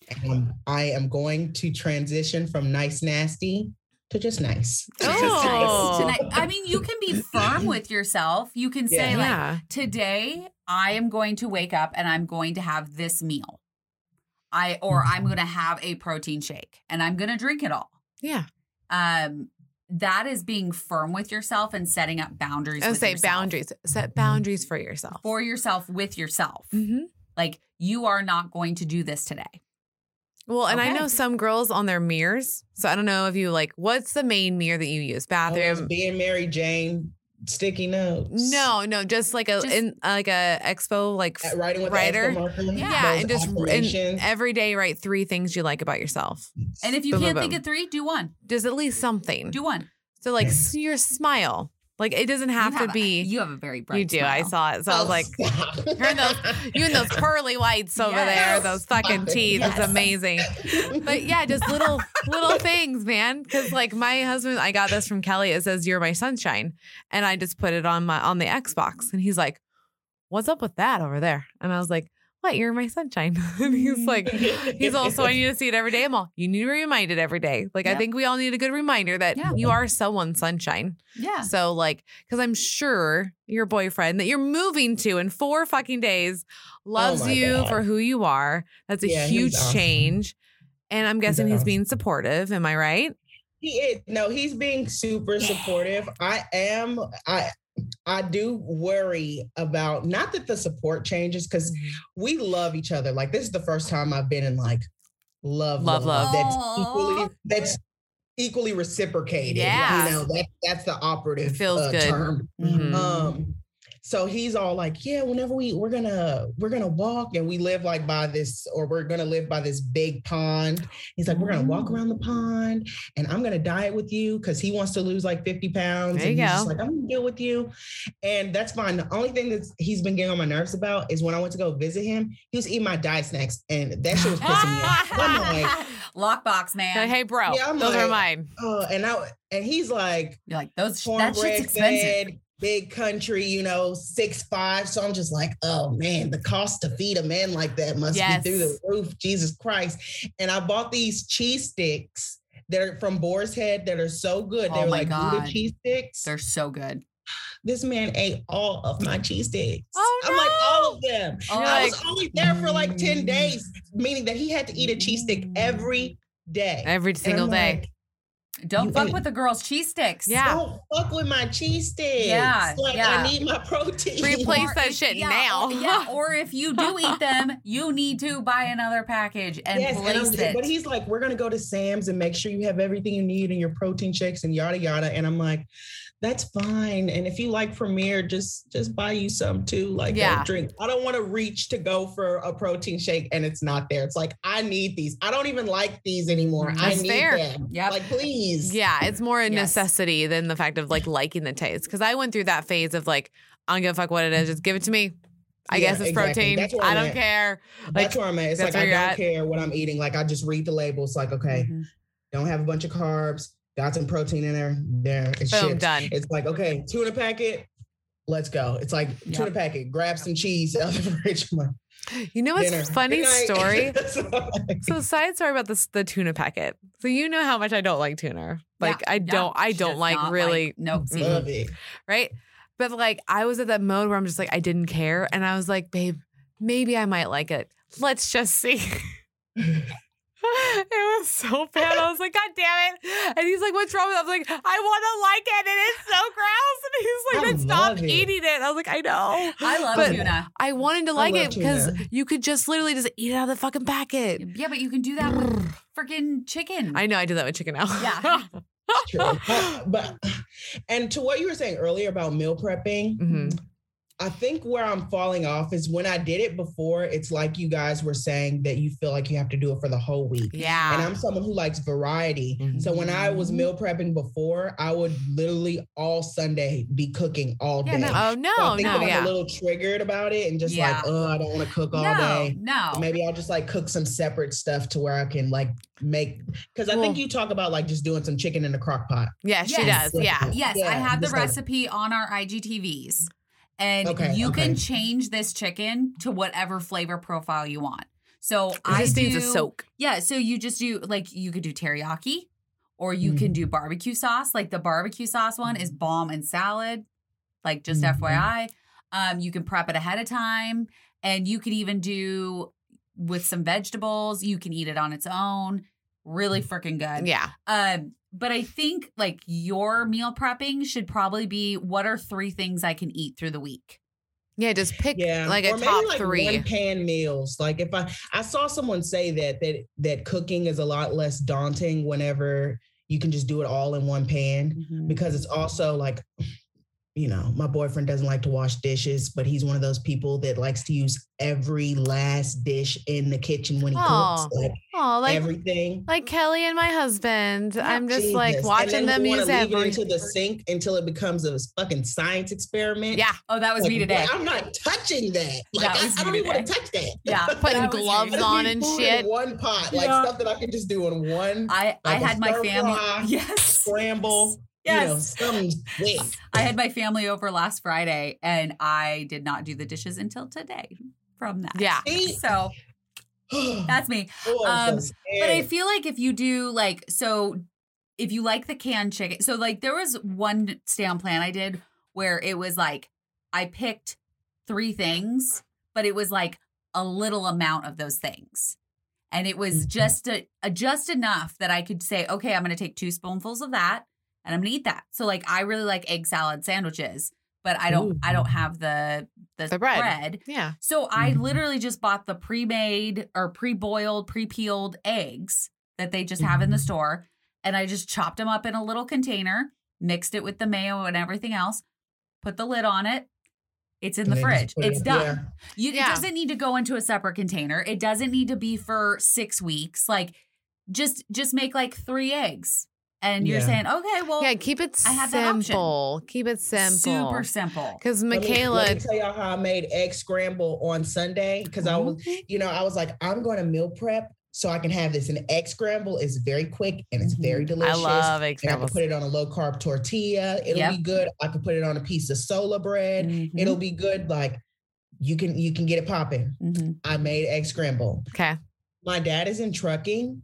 I am going to transition from nice, nasty to just nice. Oh. Just nice. I mean, you can be firm with yourself. You can say today I am going to wake up and I'm going to have this meal. I'm going to have a protein shake and I'm going to drink it all. Yeah. That is being firm with yourself and setting up boundaries. Boundaries. Set boundaries for yourself. For yourself, with yourself. Mm-hmm. Like, you are not going to do this today. Well, and I know some girls on their mirrors. So I don't know if you what's the main mirror that you use? Bathroom. Being Mary Jane sticky notes. No, just like a expo writing with writer. Yeah, and just every day write three things you like about yourself. And if you can't think of three, do one. Just at least something. Do one. So your smile. Like, it doesn't have to be. You have a very bright smile. You do. I saw it. So I was like, you and those pearly whites over there, those fucking teeth. Yes. It's amazing. But yeah, just little things, man. Because my husband, I got this from Kelly. It says, "You're my sunshine," and I just put it on the Xbox, and he's like, "What's up with that over there?" And I was like, "What? You're my sunshine." And he's also, "I need to see it every day." I'm all, "You need to be reminded every day." I think we all need a good reminder that you are someone's sunshine. Yeah. So because I'm sure your boyfriend that you're moving to in 4 fucking days loves you for who you are. That's a huge change. And I'm guessing he's being supportive. Am I right? He is. No, he's being super supportive. I do worry about, not that the support changes, because we love each other. Like, this is the first time I've been in love. That's equally reciprocated. Yeah. You know, that's the operative term. Mm-hmm. So he's all like, yeah, whenever we're gonna walk, and we live we're gonna live by this big pond. He's like, we're gonna walk around the pond, and I'm gonna diet with you, because he wants to lose 50 pounds. There you go. He's just like, I'm gonna deal with you, and that's fine. The only thing that he's been getting on my nerves about is when I went to go visit him, he was eating my diet snacks, and that shit was pissing me off. I'm like, lockbox, man. Hey, bro, those are mine. And he's like, you're like, those that shit's expensive. Big country, 6'5". So I'm just like, oh man, the cost to feed a man like that must be through the roof. Jesus Christ. And I bought these cheese sticks that are from Boar's Head that are so good. They're Buddha cheese sticks. They're so good. This man ate all of my cheese sticks. Oh, no. I'm like, all of them. I was only there for 10 days, meaning that he had to eat a cheese stick every day. Every single day. Don't fuck with the girls' cheese sticks. Yeah. Don't fuck with my cheese sticks. Yeah. I need my protein. Replace that shit now. Yeah. Or if you do eat them, you need to buy another package and place it. But he's like, we're going to go to Sam's and make sure you have everything you need and your protein shakes and yada, yada. And I'm like, that's fine. And if you like Premier, just buy you some too. Don't drink. I don't want to reach to go for a protein shake and it's not there. It's like, I need these. I don't even like these anymore. That's I need fair. Them. Yep. Please. Yeah. It's more a necessity than the fact of liking the taste. Cause I went through that phase of I don't give a fuck what it is. Just give it to me. I guess it's exactly. protein. I don't care. That's where I'm at. It's I don't care what I'm eating. I just read the labels. Okay, don't have a bunch of carbs. Got some protein in there. It's boom, done. It's okay, tuna packet. Let's go. It's tuna packet. Grab some cheese out of the fridge. You know what's a funny story? So side story about the tuna packet. So you know how much I don't like tuna. Love it. Right? But I was at that mode where I'm just I didn't care. And I was like, babe, maybe I might like it. Let's just see. It was so bad. I was like, God damn it. And he's like, what's wrong with it? I was like, I want to like it. And it's so gross. And he's like, then stop eating it. I was like, I know. I love tuna. I wanted to like it because you could just literally just eat it out of the fucking packet. Yeah, but you can do that with freaking chicken. I know. I do that with chicken now. Yeah. True. But, and to what you were saying earlier about meal prepping, I think where I'm falling off is when I did it before, it's like you guys were saying that you feel like you have to do it for the whole week. Yeah. And I'm someone who likes variety. Mm-hmm. So when I was meal prepping before, I would literally all Sunday be cooking all day. No. Oh, no, so I think no, I'm a little triggered about it and just like, oh, I don't want to cook all day. No. Maybe I'll just like cook some separate stuff to where I can like make, because I think you talk about like just doing some chicken in the crock pot. Yes, she does. Yeah. Yes, I have the recipe on our IGTVs. And you can change this chicken to whatever flavor profile you want. So I just need to soak. Yeah. So you just do like, you could do teriyaki or you can do barbecue sauce. Like the barbecue sauce one is bomb and salad. Like just FYI, you can prep it ahead of time and you could even do with some vegetables. You can eat it on its own. Really freaking good. Yeah. But I think like your meal prepping should probably be what are three things I can eat through the week? Yeah, just pick like or a maybe top like three. One pan meals. Like if I saw someone say that cooking is a lot less daunting whenever you can just do it all in one pan because it's also like, you know, my boyfriend doesn't like to wash dishes, but he's one of those people that likes to use every last dish in the kitchen when he cooks. Like everything. Like Kelly and my husband. Oh, I'm just like watching them use everything. And into the sink until it becomes a fucking science experiment. Yeah. Oh, that was like, me today. I'm not touching that. Like, that I don't even want to touch that. Yeah. Putting gloves on and shit. In one pot. Like stuff that I can just do in one. I had my family. Scramble. Yes. You know, I had my family over last Friday and I did not do the dishes until today from that. Yeah. So that's me. But I feel like if you do like, so if you like the canned chicken, so like there was one stand plan I did where it was like, I picked three things, but it was like a little amount of those things. And it was just enough that I could say, okay, I'm going to take 2 spoonfuls of that. And I'm going to eat that. So like, I really like egg salad sandwiches, but I don't have the bread. Yeah. So I literally just bought the pre-made or pre-boiled, pre-peeled eggs that they just have in the store. And I just chopped them up in a little container, mixed it with the mayo and everything else, put the lid on it. It's in the fridge. It's done. It doesn't need to go into a separate container. It doesn't need to be for 6 weeks. Like just make like 3 eggs. And you're saying, okay, well, keep it simple. Keep it simple. Super simple. Because Michaela, let me tell y'all how I made egg scramble on Sunday. Because I was like, I'm going to meal prep so I can have this. And egg scramble is very quick and it's very delicious. I love egg scramble. I can put it on a low carb tortilla. It'll be good. I can put it on a piece of sola bread. Mm-hmm. It'll be good. Like you can get it popping. Mm-hmm. I made egg scramble. Okay. My dad is in trucking.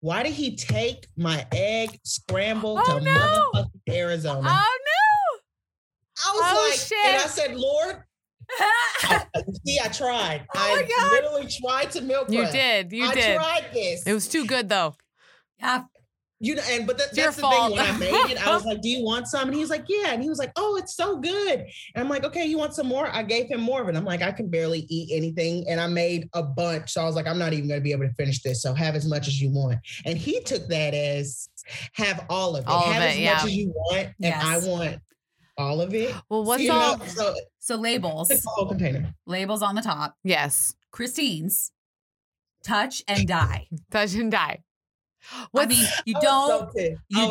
Why did he take my egg scramble to motherfucking Arizona? Oh, no. I was shit. And I said, Lord, I tried. I literally tried to milk prep. You did. I tried this. It was too good, though. Yeah. You know, and but that's the fault. Thing when I made it, I was like, do you want some? And he was like, yeah. And he was like, oh, it's so good. And I'm like, okay, you want some more? I gave him more of it. I'm like, I can barely eat anything. And I made a bunch. So I was like, I'm not even going to be able to finish this. So have as much as you want. And he took that as have all of it. Have as much as you want. And I want all of it. Well, what's so, all? So labels. It's a whole container. Labels on the top. Yes. Christine's. Touch and die. Touch and die. What? I mean, you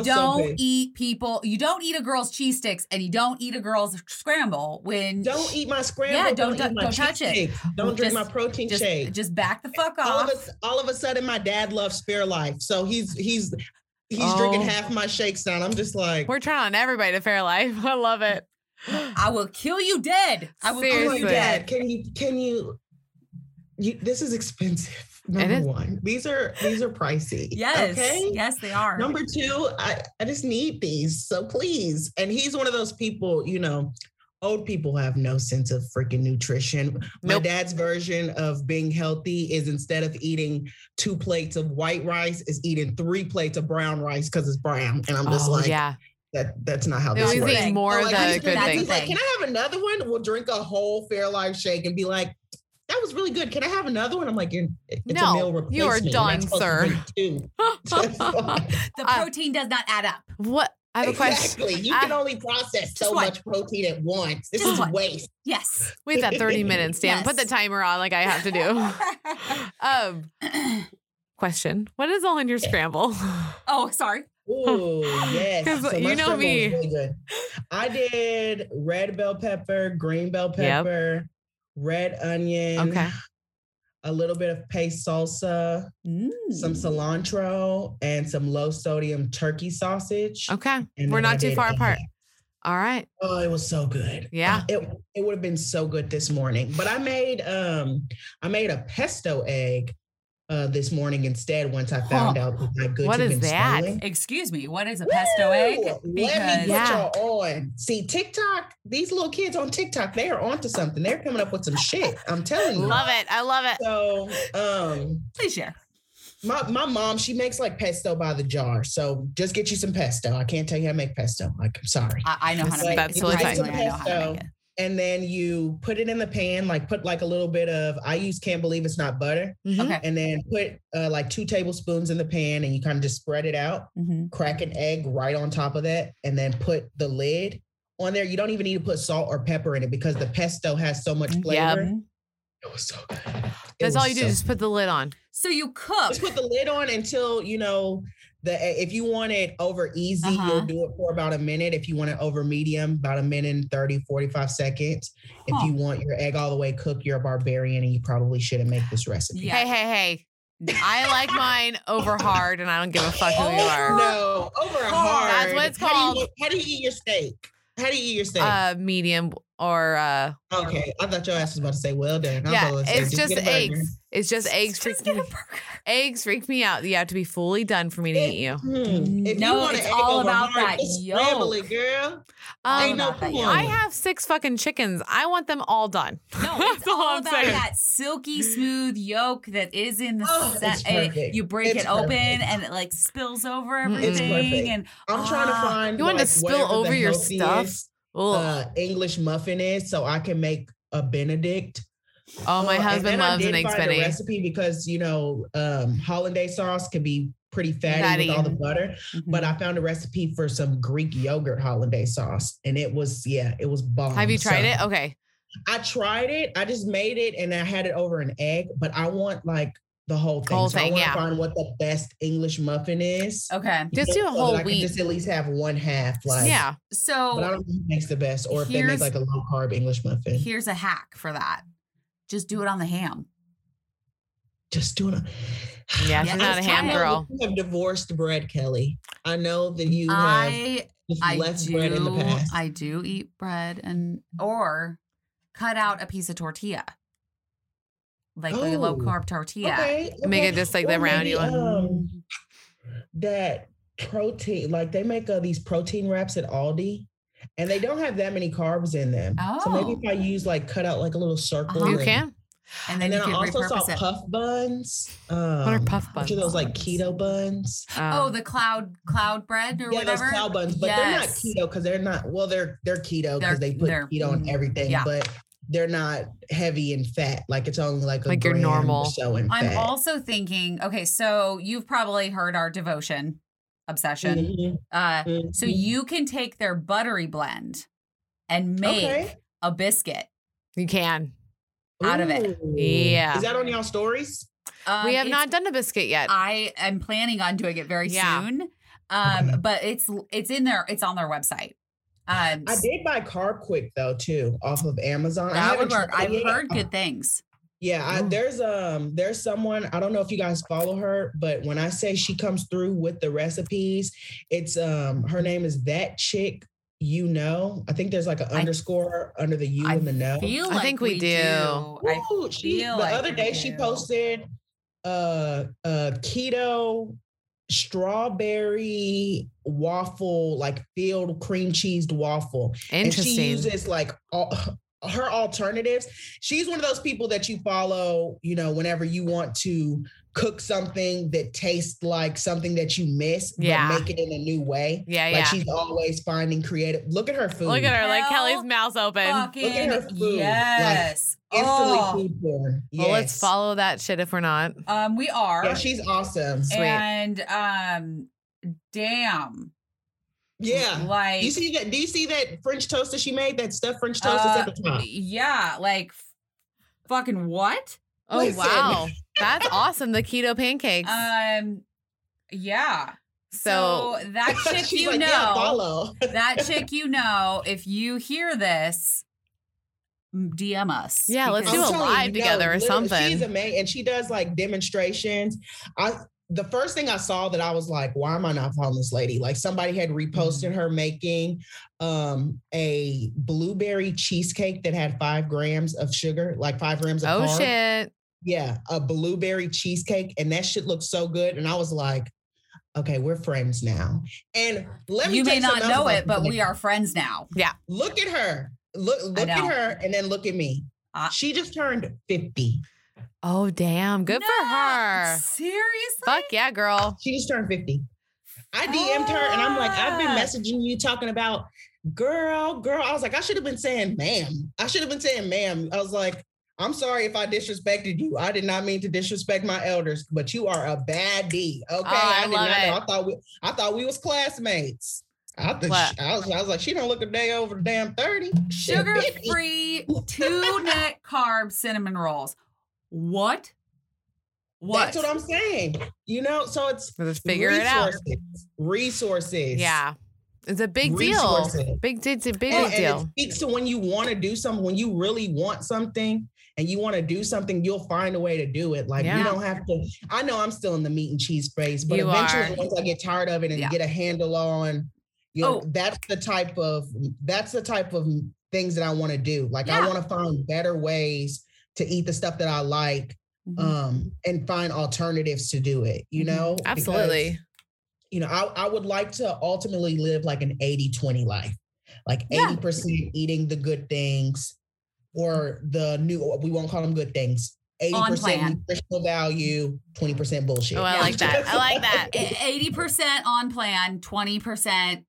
don't eat people. You don't eat a girl's cheese sticks, and you don't eat a girl's scramble. When don't eat my scramble. Yeah, don't touch it. Don't drink my protein shake. Just back the fuck off. All of a sudden, my dad loves Fairlife, so he's drinking half my shakes now. I'm just like, we're trying on everybody to Fairlife. I love it. I will kill you dead. Seriously. Kill you dead. Can you? This is expensive. Number one, these are pricey. Yes. Okay? Yes, they are. Number two, I just need these. So please. And he's one of those people, you know, old people have no sense of freaking nutrition. Nope. My dad's version of being healthy is instead of eating 2 plates of white rice, is eating 3 plates of brown rice because it's brown. And I'm just that's not how this works. More so, like, good thing. Like, can I have another one? We'll drink a whole Fairlife shake and be like, that was really good. Can I have another one? I'm like, it's a meal replacement. You are done, sir. The protein does not add up. What? I have a question. You can only process so much protein at once. This is waste. Yes. We've got 30 minutes, Dan. Yes. Put the timer on like I have to do. Question. What is all in your scramble? Oh, sorry. Ooh, yes. So you know me. Really good. I did red bell pepper, green bell pepper, red onion, a little bit of paste salsa, some cilantro, and some low sodium turkey sausage. Okay. And we're not too far apart. All right. Oh, it was so good. Yeah. It would have been so good this morning. But I made a pesto egg this morning instead, once I found out that my goods had been stolen. Excuse me, what is a pesto egg? Because, let me put y'all on. See, TikTok, these little kids on TikTok, they are onto something. They're coming up with some shit. I'm telling you. Love it. I love it. So, please share. My mom, she makes like pesto by the jar. So just get you some pesto. I can't tell you how to make pesto. Like, I'm sorry. I know how to make it. And then you put it in the pan, like put like a little bit of, I use Can't Believe It's Not Butter. Mm-hmm. Okay. And then put like 2 tablespoons in the pan and you kind of just spread it out, crack an egg right on top of that, and then put the lid on there. You don't even need to put salt or pepper in it because the pesto has so much flavor. Yep. It was so good. That's all you do, just put the lid on. So you cook. Just put the lid on until, you know, if you want it over easy, you'll do it for about a minute. If you want it over medium, about a minute and 30, 45 seconds. If you want your egg all the way cooked, you're a barbarian and you probably shouldn't make this recipe. Yeah. Hey. I like mine over hard and I don't give a fuck who you are. No, over hard. That's what it's called. How do you eat your steak? Medium or... okay, I thought your ass was about to say well done. It's just eggs. It's just eggs. Eggs freak me out. You have to be fully done for me to eat you. If you want it's all about that yolk. Scramble it, girl. Ain't no problem. I have 6 fucking chickens. I want them all done. No, it's all about that silky smooth yolk that is in the... you break it open and it like spills over everything. And I'm trying to find... You want to spill over your stuff? English muffin is, so I can make a Benedict. Oh, my husband loves an eggs Benedict recipe because, you know, hollandaise sauce can be pretty fatty with all the butter. But I found a recipe for some Greek yogurt hollandaise sauce, and it was bomb. Have you tried it? Okay, I tried it. I just made it, and I had it over an egg. But I want like the whole thing. I want to find what the best English muffin is. Okay, just do a whole wheat. I can just at least have one half. Like so. But I don't know who makes the best, or if they make like a low carb English muffin. Here's a hack for that. Just do it on the ham. Just do it on... Yeah, she's not a ham girl. You have divorced bread, Kelly. I know that you have bread in the past. I do eat bread or cut out a piece of tortilla. Like a low-carb tortilla. Okay. Make it just like the roundy one. That protein, like they make these protein wraps at Aldi. And they don't have that many carbs in them. Oh. So maybe if I cut out like a little circle. You can. And then I also saw puff buns. What are puff buns? Those like keto buns. The cloud bread or whatever. Yeah, those cloud buns. But they're not keto because they're not, well, they're keto because they put keto on everything. Yeah. But they're not heavy in fat. Like it's only like a gram normal. Or so in fat. I'm also thinking, okay, so you've probably heard our devotion. Obsession. So you can take their buttery blend and make a biscuit. You can. Out of it. Yeah. Is that on y'all stories? We have not done a biscuit yet. I am planning on doing it very soon. But it's in there. It's on their website. I did buy Carb Quick though too off of Amazon. That would work. I've heard good things. Yeah, there's someone, I don't know if you guys follow her, but when I say she comes through with the recipes, it's her name is That Chick You Know. I think there's like an underscore under the you and the know. I think we do. Ooh, she posted keto strawberry waffle, like filled cream cheesed waffle. Interesting. And she uses like all her alternatives. She's one of those people that you follow, you know, whenever you want to cook something that tastes like something that you miss, but make it in a new way. Yeah. She's always finding creative. Look at her food. Look at her, like Kelly's mouth's open. Look at her food. Yes. Like, instantly food porn. Yes. Well, let's follow that shit if we're not. We are. Yeah, she's awesome. Sweet. And damn. Yeah. Like, you see that? Do you see that French toast that she made? That stuffed French toast that's at the top. Yeah. Like, fucking what? Oh, listen. Wow. That's awesome. The keto pancakes. Yeah. So that chick you like, know, yeah, follow. That chick you know, if you hear this, DM us. Yeah, let's do a live together or something. She's amazing. And she does like demonstrations. The first thing I saw that I was like, why am I not following this lady? Like somebody had reposted her making a blueberry cheesecake that had 5 grams of sugar, like 5 grams of carb. Oh, shit. Yeah, a blueberry cheesecake. And that shit looked so good. And I was like, okay, we're friends now. And let me, you may not know it, but we are friends now. Yeah. Look at her. Look at her and then look at me. She just turned 50. Oh, damn. Good for her. Seriously? Fuck yeah, girl. She just turned 50. I DM'd her and I'm like, I've been messaging you talking about girl. I was like, I should have been saying ma'am. I was like, I'm sorry if I disrespected you. I did not mean to disrespect my elders, but you are a baddie. Okay. Oh, I did not know. I thought we was classmates. I was like, she don't look a day over the damn 30. Sugar-free 2 net carb cinnamon rolls. What? That's what I'm saying. You know, so it's figure resources. It out. Resources. Yeah. It's a big resources. Deal. It's a big deal. And it speaks to when you want to do something, when you really want something and you want to do something, you'll find a way to do it. Like you don't have to, I know I'm still in the meat and cheese space, but once I get tired of it and get a handle on, you know, that's the type of things that I want to do. Like I want to find better ways to eat the stuff that I like, and find alternatives to do it, you know? Absolutely. Because, you know, I would like to ultimately live like an 80-20 life, like 80% eating the good things or the new, we won't call them good things. 80% nutritional value, 20% bullshit. Oh, I like that. 80% on plan, 20%.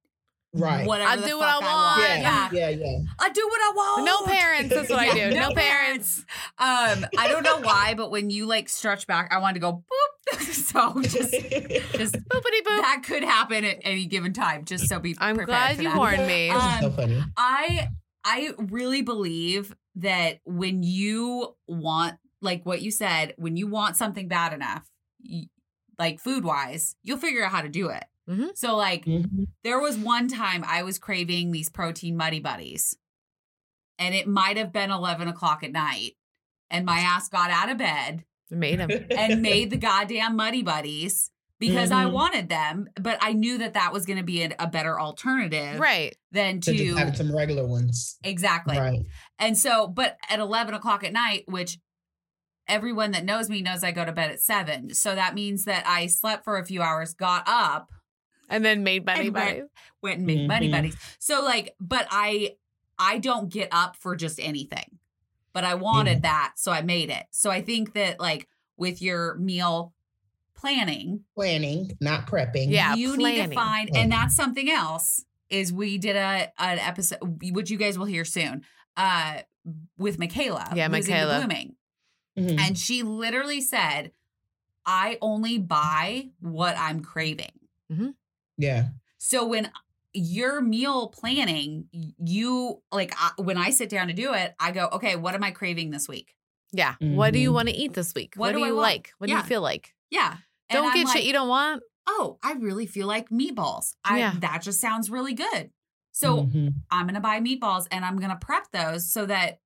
Right. Whatever I'll do what I want. Yeah. I do what I want. No parents. That's what I do. No parents. I don't know why, but when you like stretch back, I want to go boop. So just boopity boop. That could happen at any given time. Just so be prepared. I'm glad you warned me. So funny. I really believe that when you want, like what you said, when you want something bad enough, like food wise, you'll figure out how to do it. Mm-hmm. So like there was one time I was craving these protein Muddy Buddies and it might've been 11 o'clock at night and my ass got out of bed and made the goddamn Muddy Buddies because I wanted them, but I knew that was going to be a better alternative than to just have some regular ones. Exactly. Right. And so, but at 11 o'clock at night, which everyone that knows me knows I go to bed at 7. So that means that I slept for a few hours, got up, and then made Bunny Buddies. Went and made Bunny Buddies. So like, but I don't get up for just anything, but I wanted that. So I made it. So I think that like with your meal planning, not prepping. Yeah. You need to find, and that's something else is we did an episode, which you guys will hear soon, with Michaela. Yeah. Michaela Blooming. Mm-hmm. And she literally said, I only buy what I'm craving. Mm-hmm. Yeah. So when your meal planning, you like when I sit down to do it, I go, okay, what am I craving this week? Yeah. Mm-hmm. What do you want to eat this week? What do you like? What do you feel like? Yeah. Don't and get like, shit you don't want. Oh, I really feel like meatballs. That just sounds really good. So I'm going to buy meatballs and I'm going to prep those so that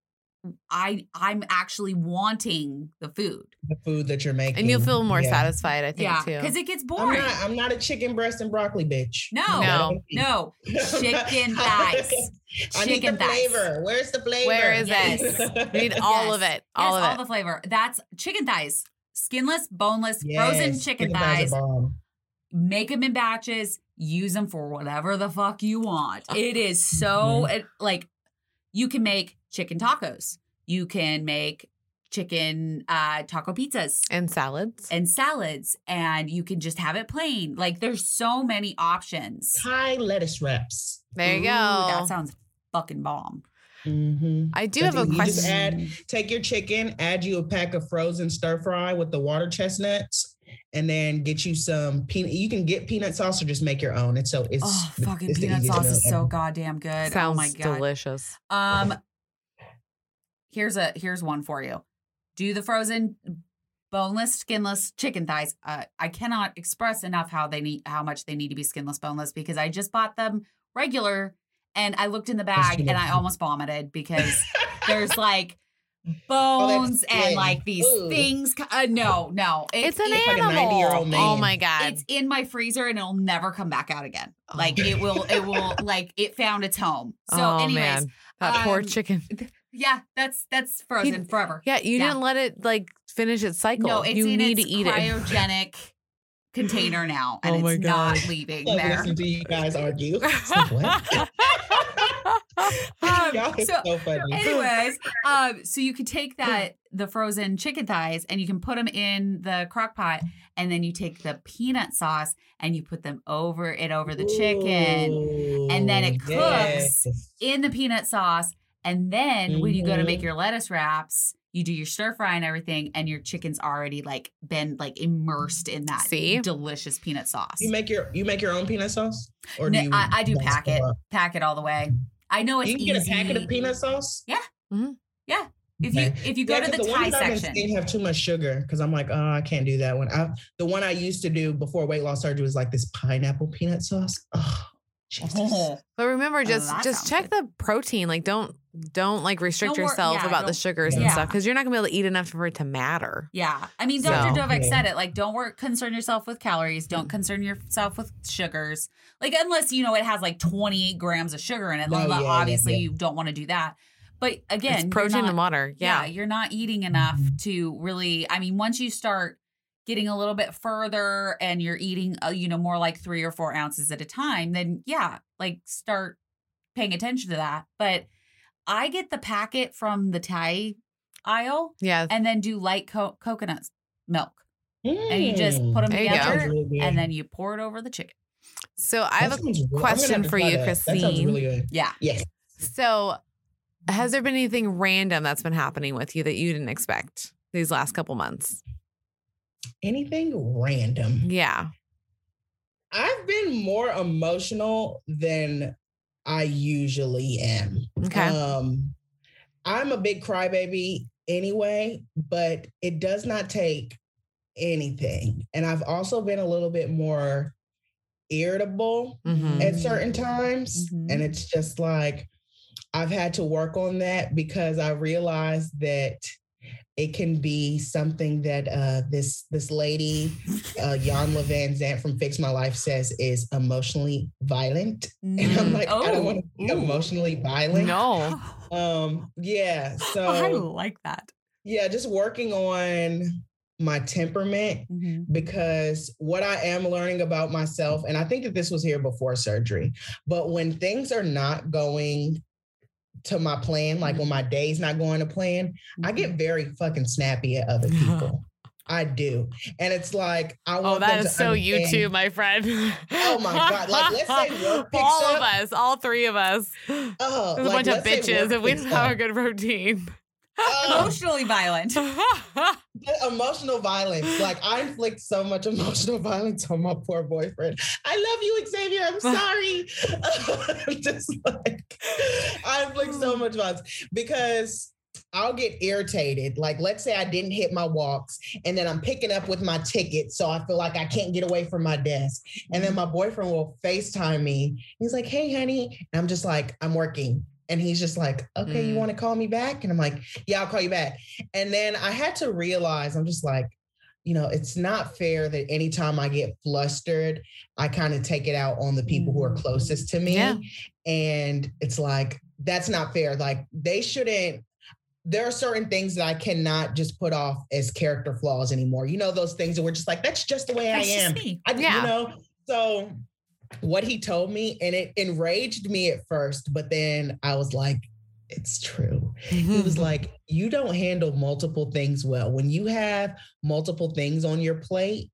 I'm actually wanting the food that you're making, and you'll feel more satisfied, I think, too, because it gets boring. I'm not a chicken breast and broccoli bitch. No, chicken thighs. I need the flavor. Where's the flavor? Where is this? We need all of it. All of it. All the flavor. That's chicken thighs, skinless, boneless, frozen chicken thighs. Make them in batches. Use them for whatever the fuck you want. It is so like you can make chicken tacos. You can make chicken taco pizzas. And salads. And you can just have it plain. Like, there's so many options. Thai lettuce wraps. There you go. That sounds fucking bomb. Mm-hmm. I do have a question. Take your chicken, add you a pack of frozen stir fry with the water chestnuts, and then get you some peanut. You can get peanut sauce or just make your own. And so it's fucking peanut sauce is so goddamn good. Sounds delicious. Here's one for you. Do the frozen boneless, skinless chicken thighs. I cannot express enough how much they need to be skinless, boneless, because I just bought them regular and I looked in the bag and I almost vomited because there's like bones and like these things. No. It's an animal. Like a 90-year-old man. Oh my God. It's in my freezer and it'll never come back out again. Like it will like it found its home. So anyways. Man. That poor chicken. Yeah, that's frozen forever. Yeah, you didn't let it like finish its cycle. No, it's you need to eat it. Cryogenic container now, and it's not leaving there. Listen to you guys argue. Y'all is so funny. Anyways, so you could take the frozen chicken thighs and you can put them in the crock pot, and then you take the peanut sauce and you put them over the chicken, and then it cooks in the peanut sauce. And then when you go to make your lettuce wraps, you do your stir fry and everything, and your chicken's already like been like immersed in that delicious peanut sauce. You make your own peanut sauce, or do I do pack it all the way. I know it's easy. You can get a packet of peanut sauce. Yeah, mm-hmm. Yeah. If you go to the Thai section, they have too much sugar because I'm like, oh, I can't do that one. The one I used to do before weight loss surgery was like this pineapple peanut sauce. Oh. But remember, just check the protein. Like, don't like restrict yourself about the sugars and stuff, because you're not gonna be able to eat enough for it to matter. Yeah, I mean, Dr. Dovek said it. Like, don't concern yourself with calories. Don't concern yourself with sugars. Like, unless you know it has like 28 grams of sugar in it. Obviously, you don't want to do that. But again, it's protein and water. Yeah, you're not eating enough to really. I mean, once you start getting a little bit further and you're eating, more like 3 or 4 ounces at a time, then start paying attention to that. But I get the packet from the Thai aisle and then do light coconut milk. And you just put them together and then you pour it over the chicken. So I have a question for you, Cristine. That sounds really good. Yeah. Yes. So has there been anything random that's been happening with you that you didn't expect these last couple months? Anything random? Yeah. I've been more emotional than I usually am. Okay. I'm a big crybaby anyway, but it does not take anything. And I've also been a little bit more irritable at certain times. Mm-hmm. And it's just like, I've had to work on that because I realized that it can be something that this lady, Yanla Van Zant from Fix My Life, says is emotionally violent. And I'm like, I don't want to be emotionally violent. No. Yeah. So I like that. Yeah. Just working on my temperament because what I am learning about myself, and I think that this was here before surgery, but when things are not going to my plan, like when my day's not going to plan, I get very fucking snappy at other people. I do. And it's like, I want that them to is so understand. You too, my friend. Oh my God. Like, let's say work picks all up. Of us, all three of us. Oh, there's a bunch of bitches and we don't have a good routine. Emotionally violent. Emotional violence. Like, I inflict so much emotional violence on my poor boyfriend. I love you, Xavier. I'm sorry. I'm just like, I inflict so much violence because I'll get irritated. Like, let's say I didn't hit my walks and then I'm picking up with my ticket. So I feel like I can't get away from my desk. And then my boyfriend will FaceTime me. He's like, hey, honey. And I'm just like, I'm working. And he's just like, okay, you want to call me back? And I'm like, yeah, I'll call you back. And then I had to realize, I'm just like, it's not fair that anytime I get flustered, I kind of take it out on the people who are closest to me. Yeah. And it's like, that's not fair. Like, they shouldn't. There are certain things that I cannot just put off as character flaws anymore. Those things that we're just like, that's just the way I am. So what he told me, and it enraged me at first, but then I was like, it's true. He was like, you don't handle multiple things well. When you have multiple things on your plate,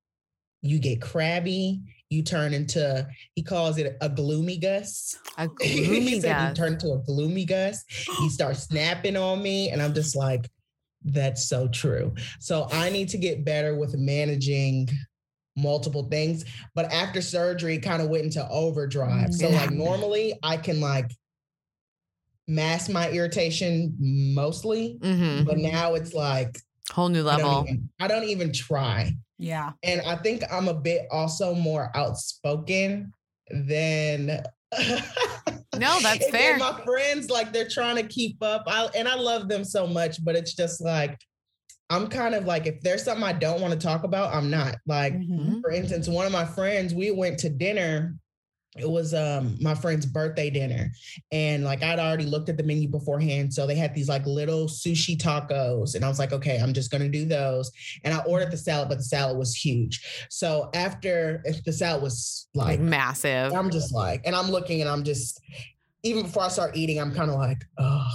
you get crabby. You turn into, he calls it a gloomy Gus. He said you turn into a gloomy Gus. He starts snapping on me, and I'm just like, That's so true. So I need to get better with managing multiple things, but after surgery kind of went into overdrive. So like normally I can like mask my irritation mostly, but now it's like whole new level. I don't even try. Yeah. And I think I'm a bit also more outspoken than no, that's fair. My friends, like they're trying to keep up. And I love them so much, but it's just like, I'm kind of like, if there's something I don't want to talk about, I'm not. Like, for instance, one of my friends, we went to dinner. It was my friend's birthday dinner. And like, I'd already looked at the menu beforehand. So they had these like little sushi tacos. And I was like, okay, I'm just going to do those. And I ordered the salad, but the salad was huge. So after the salad was like massive, I'm just like, and I'm looking and I'm just, even before I start eating, I'm kind of like, oh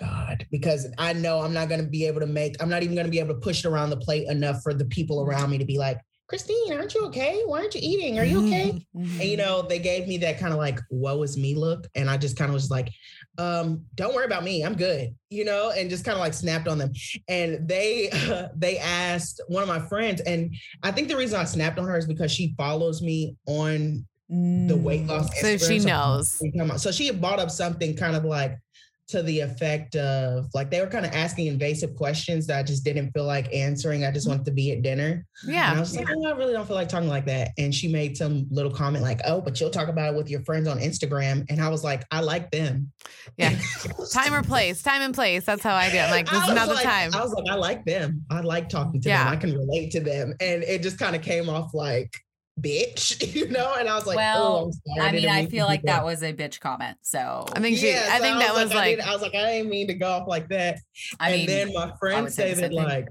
God, because I know I'm not going to be able to I'm not even going to be able to push it around the plate enough for the people around me to be like, Cristine, aren't you okay? Why aren't you eating? Are you okay? And, you know, they gave me that kind of like, woe is me look. And I just kind of was like, don't worry about me. I'm good, you know, and just kind of like snapped on them. And they asked one of my friends, and I think the reason I snapped on her is because she follows me on the weight loss Instagram. So she knows. So she had brought up something kind of like, to the effect of like, they were kind of asking invasive questions that I just didn't feel like answering. I just wanted to be at dinner. Yeah. And I was like, oh, I really don't feel like talking like that. And she made some little comment like, oh, but you'll talk about it with your friends on Instagram. And I was like, I like them. Yeah. Time and place. That's how I do. I'm like, this is not the time. I was like, I like them. I like talking to them. I can relate to them. And it just kind of came off like, bitch, you know, and I was like, well, oh, I mean, I feel like that was a bitch comment. So I think that was like, I was like, I didn't mean to go off like that. And then my friend said that like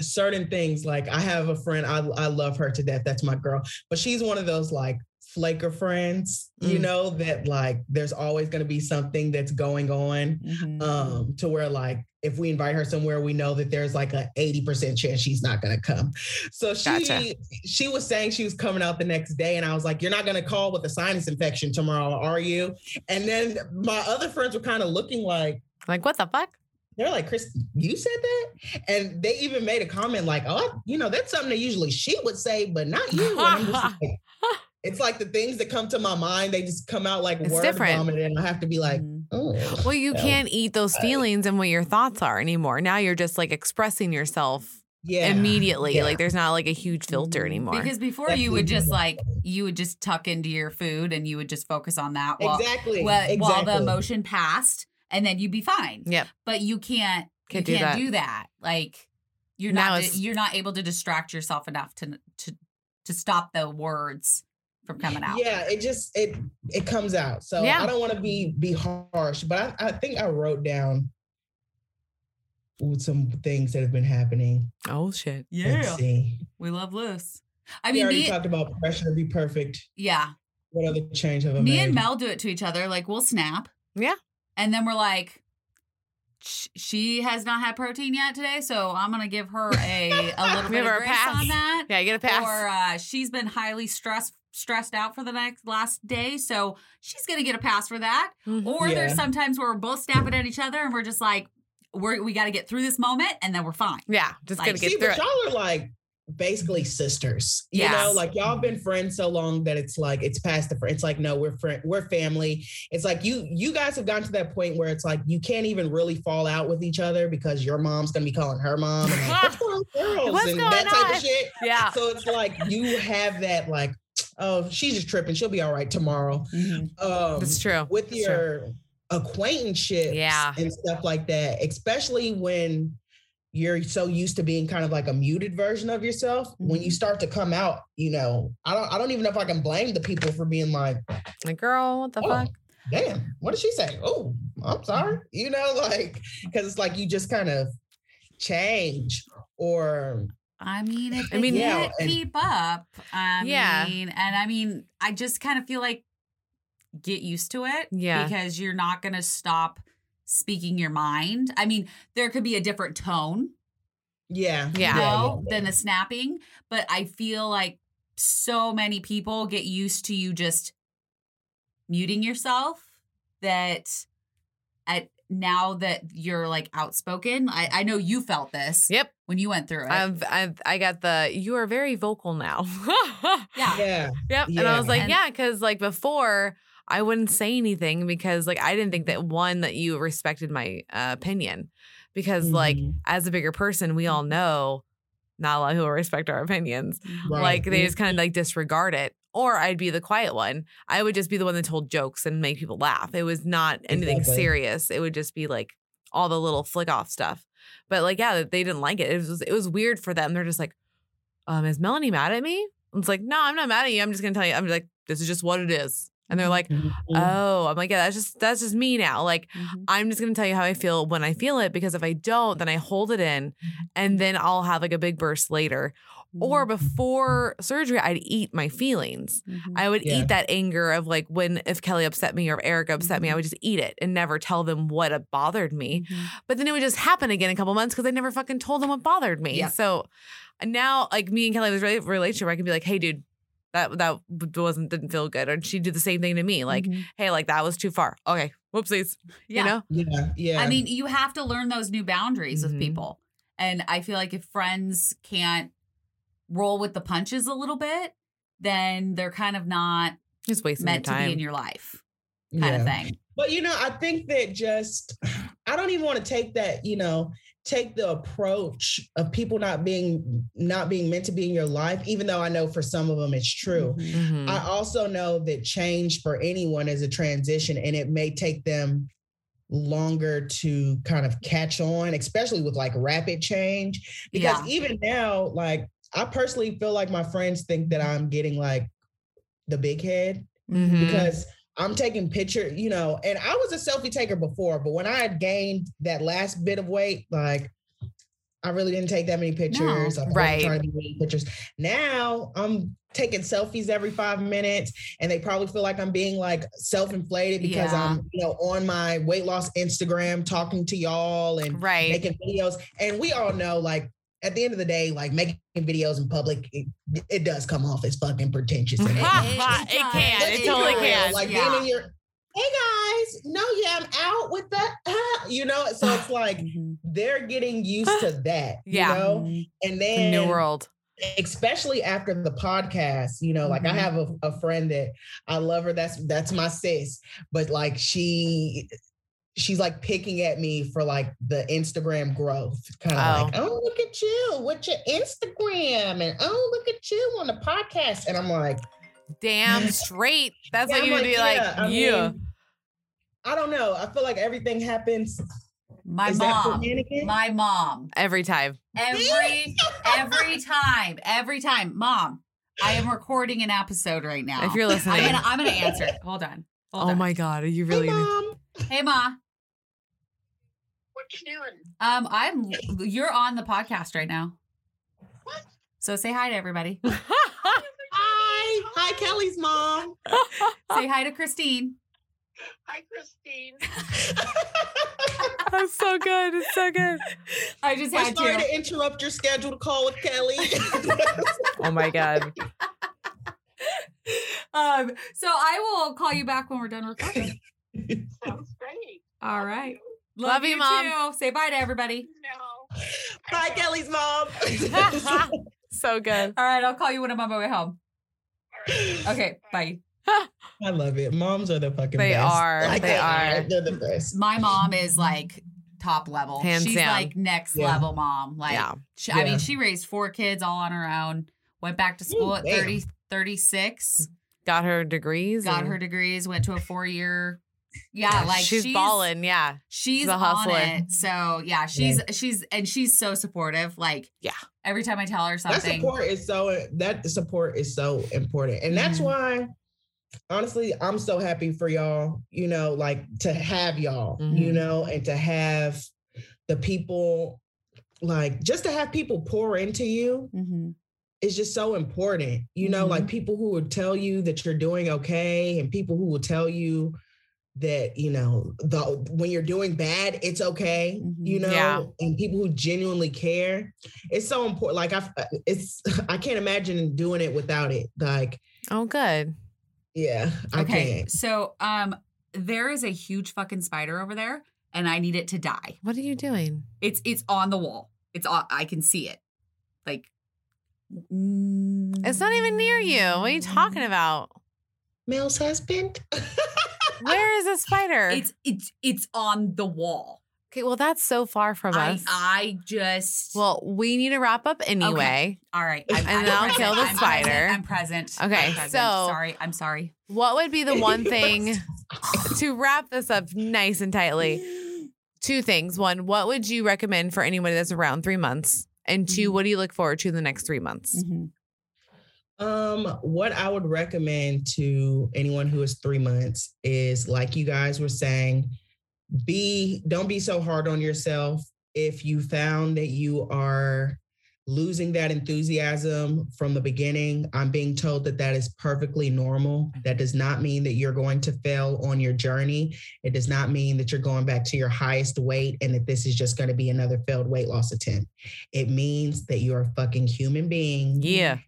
certain things, like I have a friend, I love her to death. That's my girl. But she's one of those like flaker friends, you know, that like, there's always going to be something that's going on to where like, if we invite her somewhere, we know that there's like a 80% chance she's not going to come. So she was saying she was coming out the next day. And I was like, you're not going to call with a sinus infection tomorrow, are you? And then my other friends were kind of looking like, what the fuck? They're like, Chris, you said that? And they even made a comment like, oh, you know, that's something that usually she would say, but not you. And I'm just like, it's like the things that come to my mind, they just come out like word vomit, and I have to be like, oh. Well, you can't eat those feelings and what your thoughts are anymore. Now you're just like expressing yourself immediately. Yeah. Like there's not like a huge filter anymore. Because before you would just like, you would just tuck into your food and you would just focus on that while the emotion passed, and then you'd be fine. Yep. But you can't do that. Like you're not able to distract yourself enough to stop the words from coming out. Yeah, it just it comes out. So I don't want to be harsh, but I think I wrote down some things that have been happening. Oh shit. Yeah. Let's see. We love lists. I mean, we already talked about pressure to be perfect. Yeah. What other change have I made? Me and Mel do it to each other. Like we'll snap. Yeah. And then we're like, she has not had protein yet today, so I'm gonna give her a little bit of grace on that. Yeah, you get a pass. Or she's been highly stressed out for the last day, so she's gonna get a pass for that. Or there's sometimes where we're both snapping at each other and we're just like, we got to get through this moment and then we're fine. Yeah, just like, gotta get through it. Y'all are like basically sisters, you know, like y'all been friends so long that it's like it's past the friend. It's like, no, we're family. It's like you guys have gotten to that point where it's like you can't even really fall out with each other because your mom's gonna be calling her mom and like, what's going on, girls, and that type of shit. Yeah. So it's like you have that like, oh, she's just tripping. She'll be all right tomorrow. That's true. With your acquaintanceships and stuff like that, especially when you're so used to being kind of like a muted version of yourself. When you start to come out, you know, I don't even know if I can blame the people for being like girl, what the fuck? Damn, what did she say? Oh, I'm sorry. You know, like, because it's like you just kind of change or... I mean, if they can't keep up, I mean, I just kind of feel like get used to it because you're not going to stop speaking your mind. I mean, there could be a different tone than the snapping, but I feel like so many people get used to you just muting yourself that now that you're like outspoken, I know you felt this. Yep. When you went through it. I got the, you are very vocal now. Yeah. Yeah. Yep. Yeah. And I was like, because like before I wouldn't say anything because like, I didn't think that that you respected my opinion because like as a bigger person, we all know not a lot of people respect our opinions. Right. Like they just kind of like disregard it. Or I'd be the quiet one. I would just be the one that told jokes and made people laugh. It was not anything serious. It would just be like all the little flick off stuff. But like, yeah, they didn't like it. It was weird for them. They're just like, is Melanie mad at me? And it's like, no, I'm not mad at you. I'm just going to tell you. I'm like, this is just what it is. And they're like, oh, I'm like, yeah, that's just me now. Like, I'm just going to tell you how I feel when I feel it, because if I don't, then I hold it in and then I'll have like a big burst later. Or before surgery, I'd eat my feelings. I would eat that anger of like if Kelly upset me or if Eric upset me, I would just eat it and never tell them what bothered me. But then it would just happen again in a couple months because I never fucking told them what bothered me. Yeah. So now like me and Kelly was really a relationship where I can be like, hey, dude, that didn't feel good. Or she did the same thing to me. Like, hey, like that was too far. Okay. Whoopsies. Yeah. You know? Yeah. Yeah. I mean, you have to learn those new boundaries with people. And I feel like if friends can't roll with the punches a little bit, then they're kind of not just wasting meant your time to be in your life kind of thing. But, you know, I think that I don't even want to take that, you know, take the approach of people not being meant to be in your life, even though I know for some of them it's true. I also know that change for anyone is a transition and it may take them longer to kind of catch on, especially with like rapid change, because even now, like, I personally feel like my friends think that I'm getting like the big head because I'm taking pictures, you know, and I was a selfie taker before, but when I had gained that last bit of weight, like I really didn't take that many pictures. No. I wasn't trying to do many pictures. Now I'm taking selfies every 5 minutes and they probably feel like I'm being like self-inflated because I'm, you know, on my weight loss Instagram talking to y'all and making videos. And we all know like, at the end of the day, like making videos in public, it does come off as fucking pretentious. And it totally can. Like being in your, hey guys, I'm out with the, you know? So it's like, they're getting used to that, you know? And then new world, especially after the podcast, you know, like I have a friend that I love her. That's my sis, but like she's like picking at me for like the Instagram growth kind of like, oh, look at you. What's your Instagram? And oh, look at you on the podcast. And I'm like, damn straight. That's what you would be like, you. I mean, I don't know. I feel like everything happens. My mom. Every time. Every time. Mom, I am recording an episode right now. If you're listening. I'm going to answer it. Hold on. Oh my God. Are you really? Hey, Mom. Hey, Ma. What you doing? You're on the podcast right now. What? So say hi to everybody. Hi, Kelly's mom. Say hi to Cristine. Hi, Cristine. That's so good. It's so good. I just had to. I'm sorry to interrupt your scheduled call with Kelly. Oh my God. So I will call you back when we're done recording. Sounds great. All right. Love you, Mom. Too. Say bye to everybody. No. Bye, Kelly's mom. So good. All right. I'll call you when I'm on my way home. Right. Okay. Bye. I love it. Moms are the fucking best. They are. They're the best. My mom is like top level. Hands down. Like next level mom. Like, I mean, she raised 4 kids all on her own. Went back to school at 36. Got her degrees. Went to a 4-year. Yeah, like she's balling. Yeah, she's a hustler. On it. So she's so supportive. Like every time I tell her something, that support is so important, and that's why, honestly, I'm so happy for y'all. You know, like to have y'all. You know, and to have the people, like just to have people pour into you. It's just so important, you know, like people who would tell you that you're doing okay and people who will tell you that, you know, when you're doing bad, it's okay, you know, and people who genuinely care. It's so important. Like I can't imagine doing it without it. Like, oh, good. Yeah. I can. So, there is a huge fucking spider over there and I need it to die. What are you doing? It's on the wall. It's on, I can see it. Like, it's not even near you. What are you talking about? Male's husband. Where is a spider? It's on the wall. Okay, well, that's so far from us. I just... Well, we need to wrap up anyway. Okay. All right. I'll kill the spider. I'm present. Okay, I'm present. I'm sorry. What would be the one thing to wrap this up nice and tightly? Two things. One, what would you recommend for anyone that's around 3 months? And two, what do you look forward to in the next 3 months? Mm-hmm. What I would recommend to anyone who is 3 months is, like you guys were saying... Don't be so hard on yourself. If you found that you are losing that enthusiasm from the beginning, I'm being told that that is perfectly normal. That does not mean that you're going to fail on your journey. It does not mean that you're going back to your highest weight and that this is just going to be another failed weight loss attempt. It means that you're a fucking human being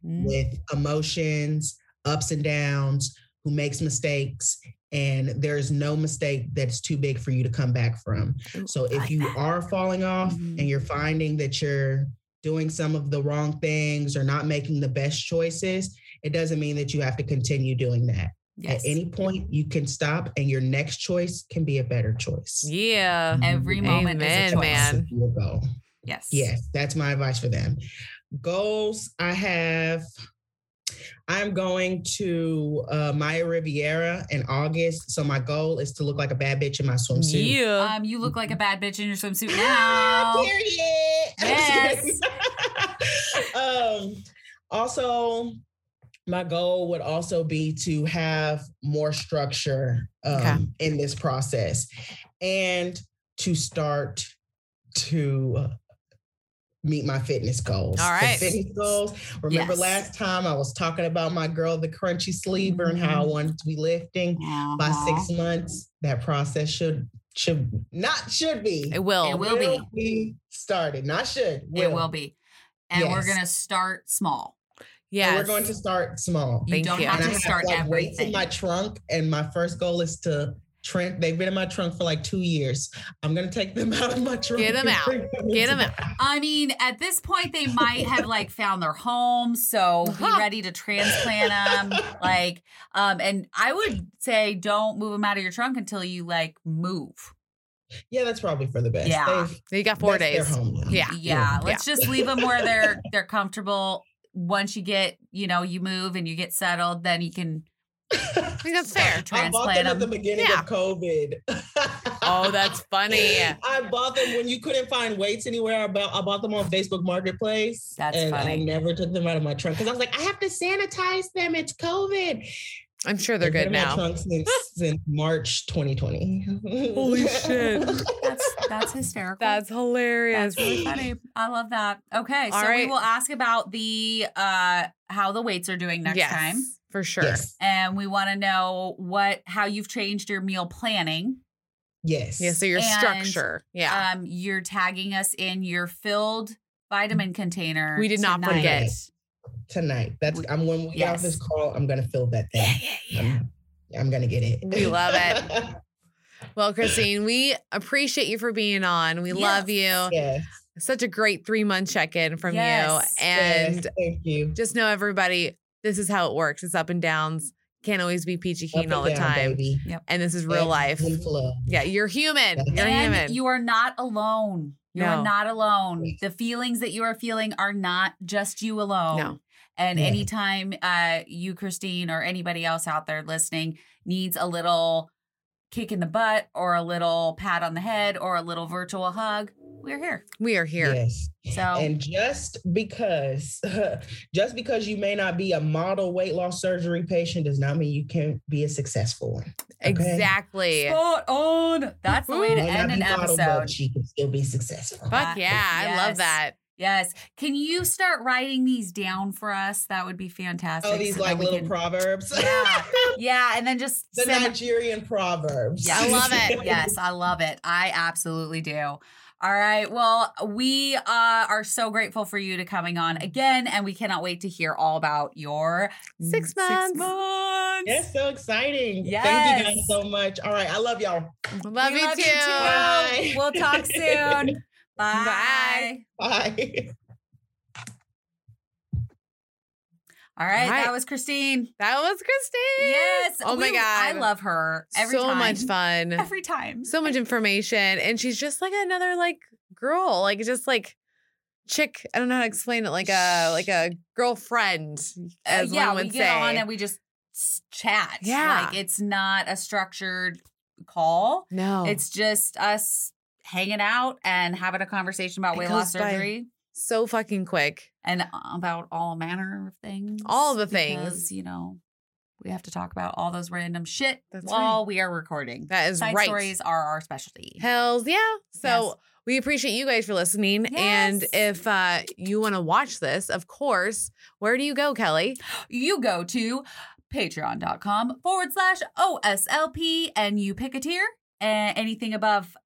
with emotions, ups and downs, who makes mistakes. And there's no mistake that's too big for you to come back from. So if you are falling off and you're finding that you're doing some of the wrong things or not making the best choices, it doesn't mean that you have to continue doing that. Yes. At any point, you can stop and your next choice can be a better choice. Yeah. Every moment is a choice. Man. Yes. Yes. That's my advice for them. Goals I have... I'm going to Maya Riviera in August. So my goal is to look like a bad bitch in my swimsuit. Yeah. You look like a bad bitch in your swimsuit now. Period. Yes. Also, my goal would also be to have more structure in this process and to start to... meet my fitness goals. All right. The fitness goals. Remember last time I was talking about my girl, the crunchy sleever, and how I wanted to be lifting by 6 months. That process should be. It will. It will be started. Not should. Will. It will be. And we're going to start small. Yeah. We're going to start small. You don't have to start everything. Weights in my trunk. And my first goal is to Trent, they've been in my trunk for like 2 years. I'm going to take them out of my trunk. Get them out. I mean, at this point, they might have like found their home. So be ready to transplant them. Like, and I would say don't move them out of your trunk until you like move. Yeah, that's probably for the best. Yeah. They got 4 days. Yeah. Let's just leave them where they're comfortable. Once you get, you move and you get settled, then you can. I think that's fair. I bought them at the beginning of COVID. Oh, that's funny. I bought them when you couldn't find weights anywhere. I bought them on Facebook Marketplace. That's funny. I never took them out of my trunk because I was like, I have to sanitize them. It's COVID. I'm sure they're good now. I've been in my trunk since March 2020. Holy shit. That's hysterical. That's hilarious. That's really funny. I love that. Okay, all right. We will ask about the how the weights are doing next time. For sure. Yes. And we want to know how you've changed your meal planning. Yes. Yeah. So your structure. Yeah. You're tagging us in your filled vitamin container. We did not forget tonight. I'm when we get off this call, I'm going to fill that thing. Yeah. I'm going to get it. We love it. Well, Cristine, we appreciate you for being on. We love you. Yes. Such a great 3 month check-in from you. And thank you. Just know everybody, this is how it works. It's up and downs. Can't always be peachy keen all the time. Yep. And this is real life. Yeah, you're human. You are not alone. You are not alone. The feelings that you are feeling are not just you alone. No. And anytime you, Cristine, or anybody else out there listening needs a little kick in the butt or a little pat on the head or a little virtual hug, we're here. We are here. Yes. So, and just because you may not be a model weight loss surgery patient does not mean you can't be a successful one. Okay? Exactly. Spot on. That's the way to end an episode. But she can still be successful. Fuck yeah. I love that. Yes. Can you start writing these down for us? That would be fantastic. Oh, these little proverbs. Yeah. Yeah. And then just the Nigerian proverbs. Yeah, I love it. Yes. I love it. I absolutely do. All right. Well, we are so grateful for you to coming on again, and we cannot wait to hear all about your 6 months. months. That's so exciting. Yes. Thank you guys so much. All right. I love y'all. Love you too. Bye. We'll talk soon. Bye. Bye. All right, that was Cristine. Yes. Oh my God. I love her. Every time. So much fun. Every time. So much information. And she's just like another like girl, like just like chick. I don't know how to explain it. Like a girlfriend, as one would say. Yeah, we get on and we just chat. Yeah. Like it's not a structured call. No. It's just us hanging out and having a conversation about weight loss surgery. So fucking quick. And about all manner of things. All the things. Because, you know, we have to talk about all those random shit while we are recording. That is right. Side stories are our specialty. Hells yeah. So we appreciate you guys for listening. Yes. And if you want to watch this, of course, where do you go, Kelly? You go to patreon.com/OSLP and you pick a tier. Anything above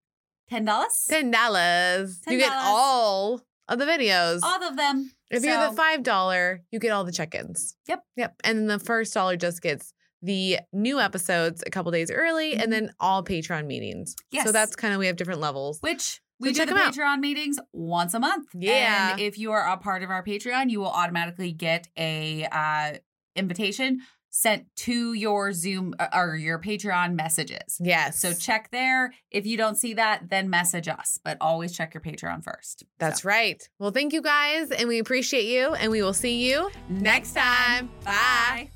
$10? $10. You get all of the videos. All of them. If you have the $5, you get all the check-ins. Yep. And the first $1 just gets the new episodes a couple days early and then all Patreon meetings. Yes. So that's kind of, we have different levels. Which we do the Patreon meetings once a month. Yeah. And if you are a part of our Patreon, you will automatically get a invitation sent to your Zoom or your Patreon messages. Yes. So check there. If you don't see that, then message us. But always check your Patreon first. That's right. Well, thank you guys. And we appreciate you. And we will see you next time. Bye.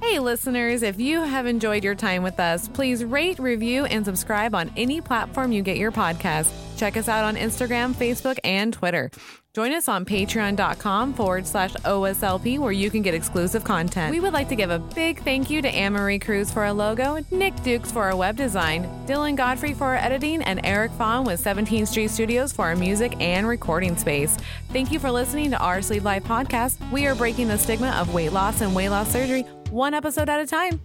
Hey, listeners. If you have enjoyed your time with us, please rate, review, and subscribe on any platform you get your podcast. Check us out on Instagram, Facebook, and Twitter. Join us on patreon.com/OSLP, where you can get exclusive content. We would like to give a big thank you to Anne-Marie Cruz for our logo, Nick Dukes for our web design, Dylan Godfrey for our editing, and Eric Fawn with 17th Street Studios for our music and recording space. Thank you for listening to our Sleeve Life podcast. We are breaking the stigma of weight loss and weight loss surgery one episode at a time.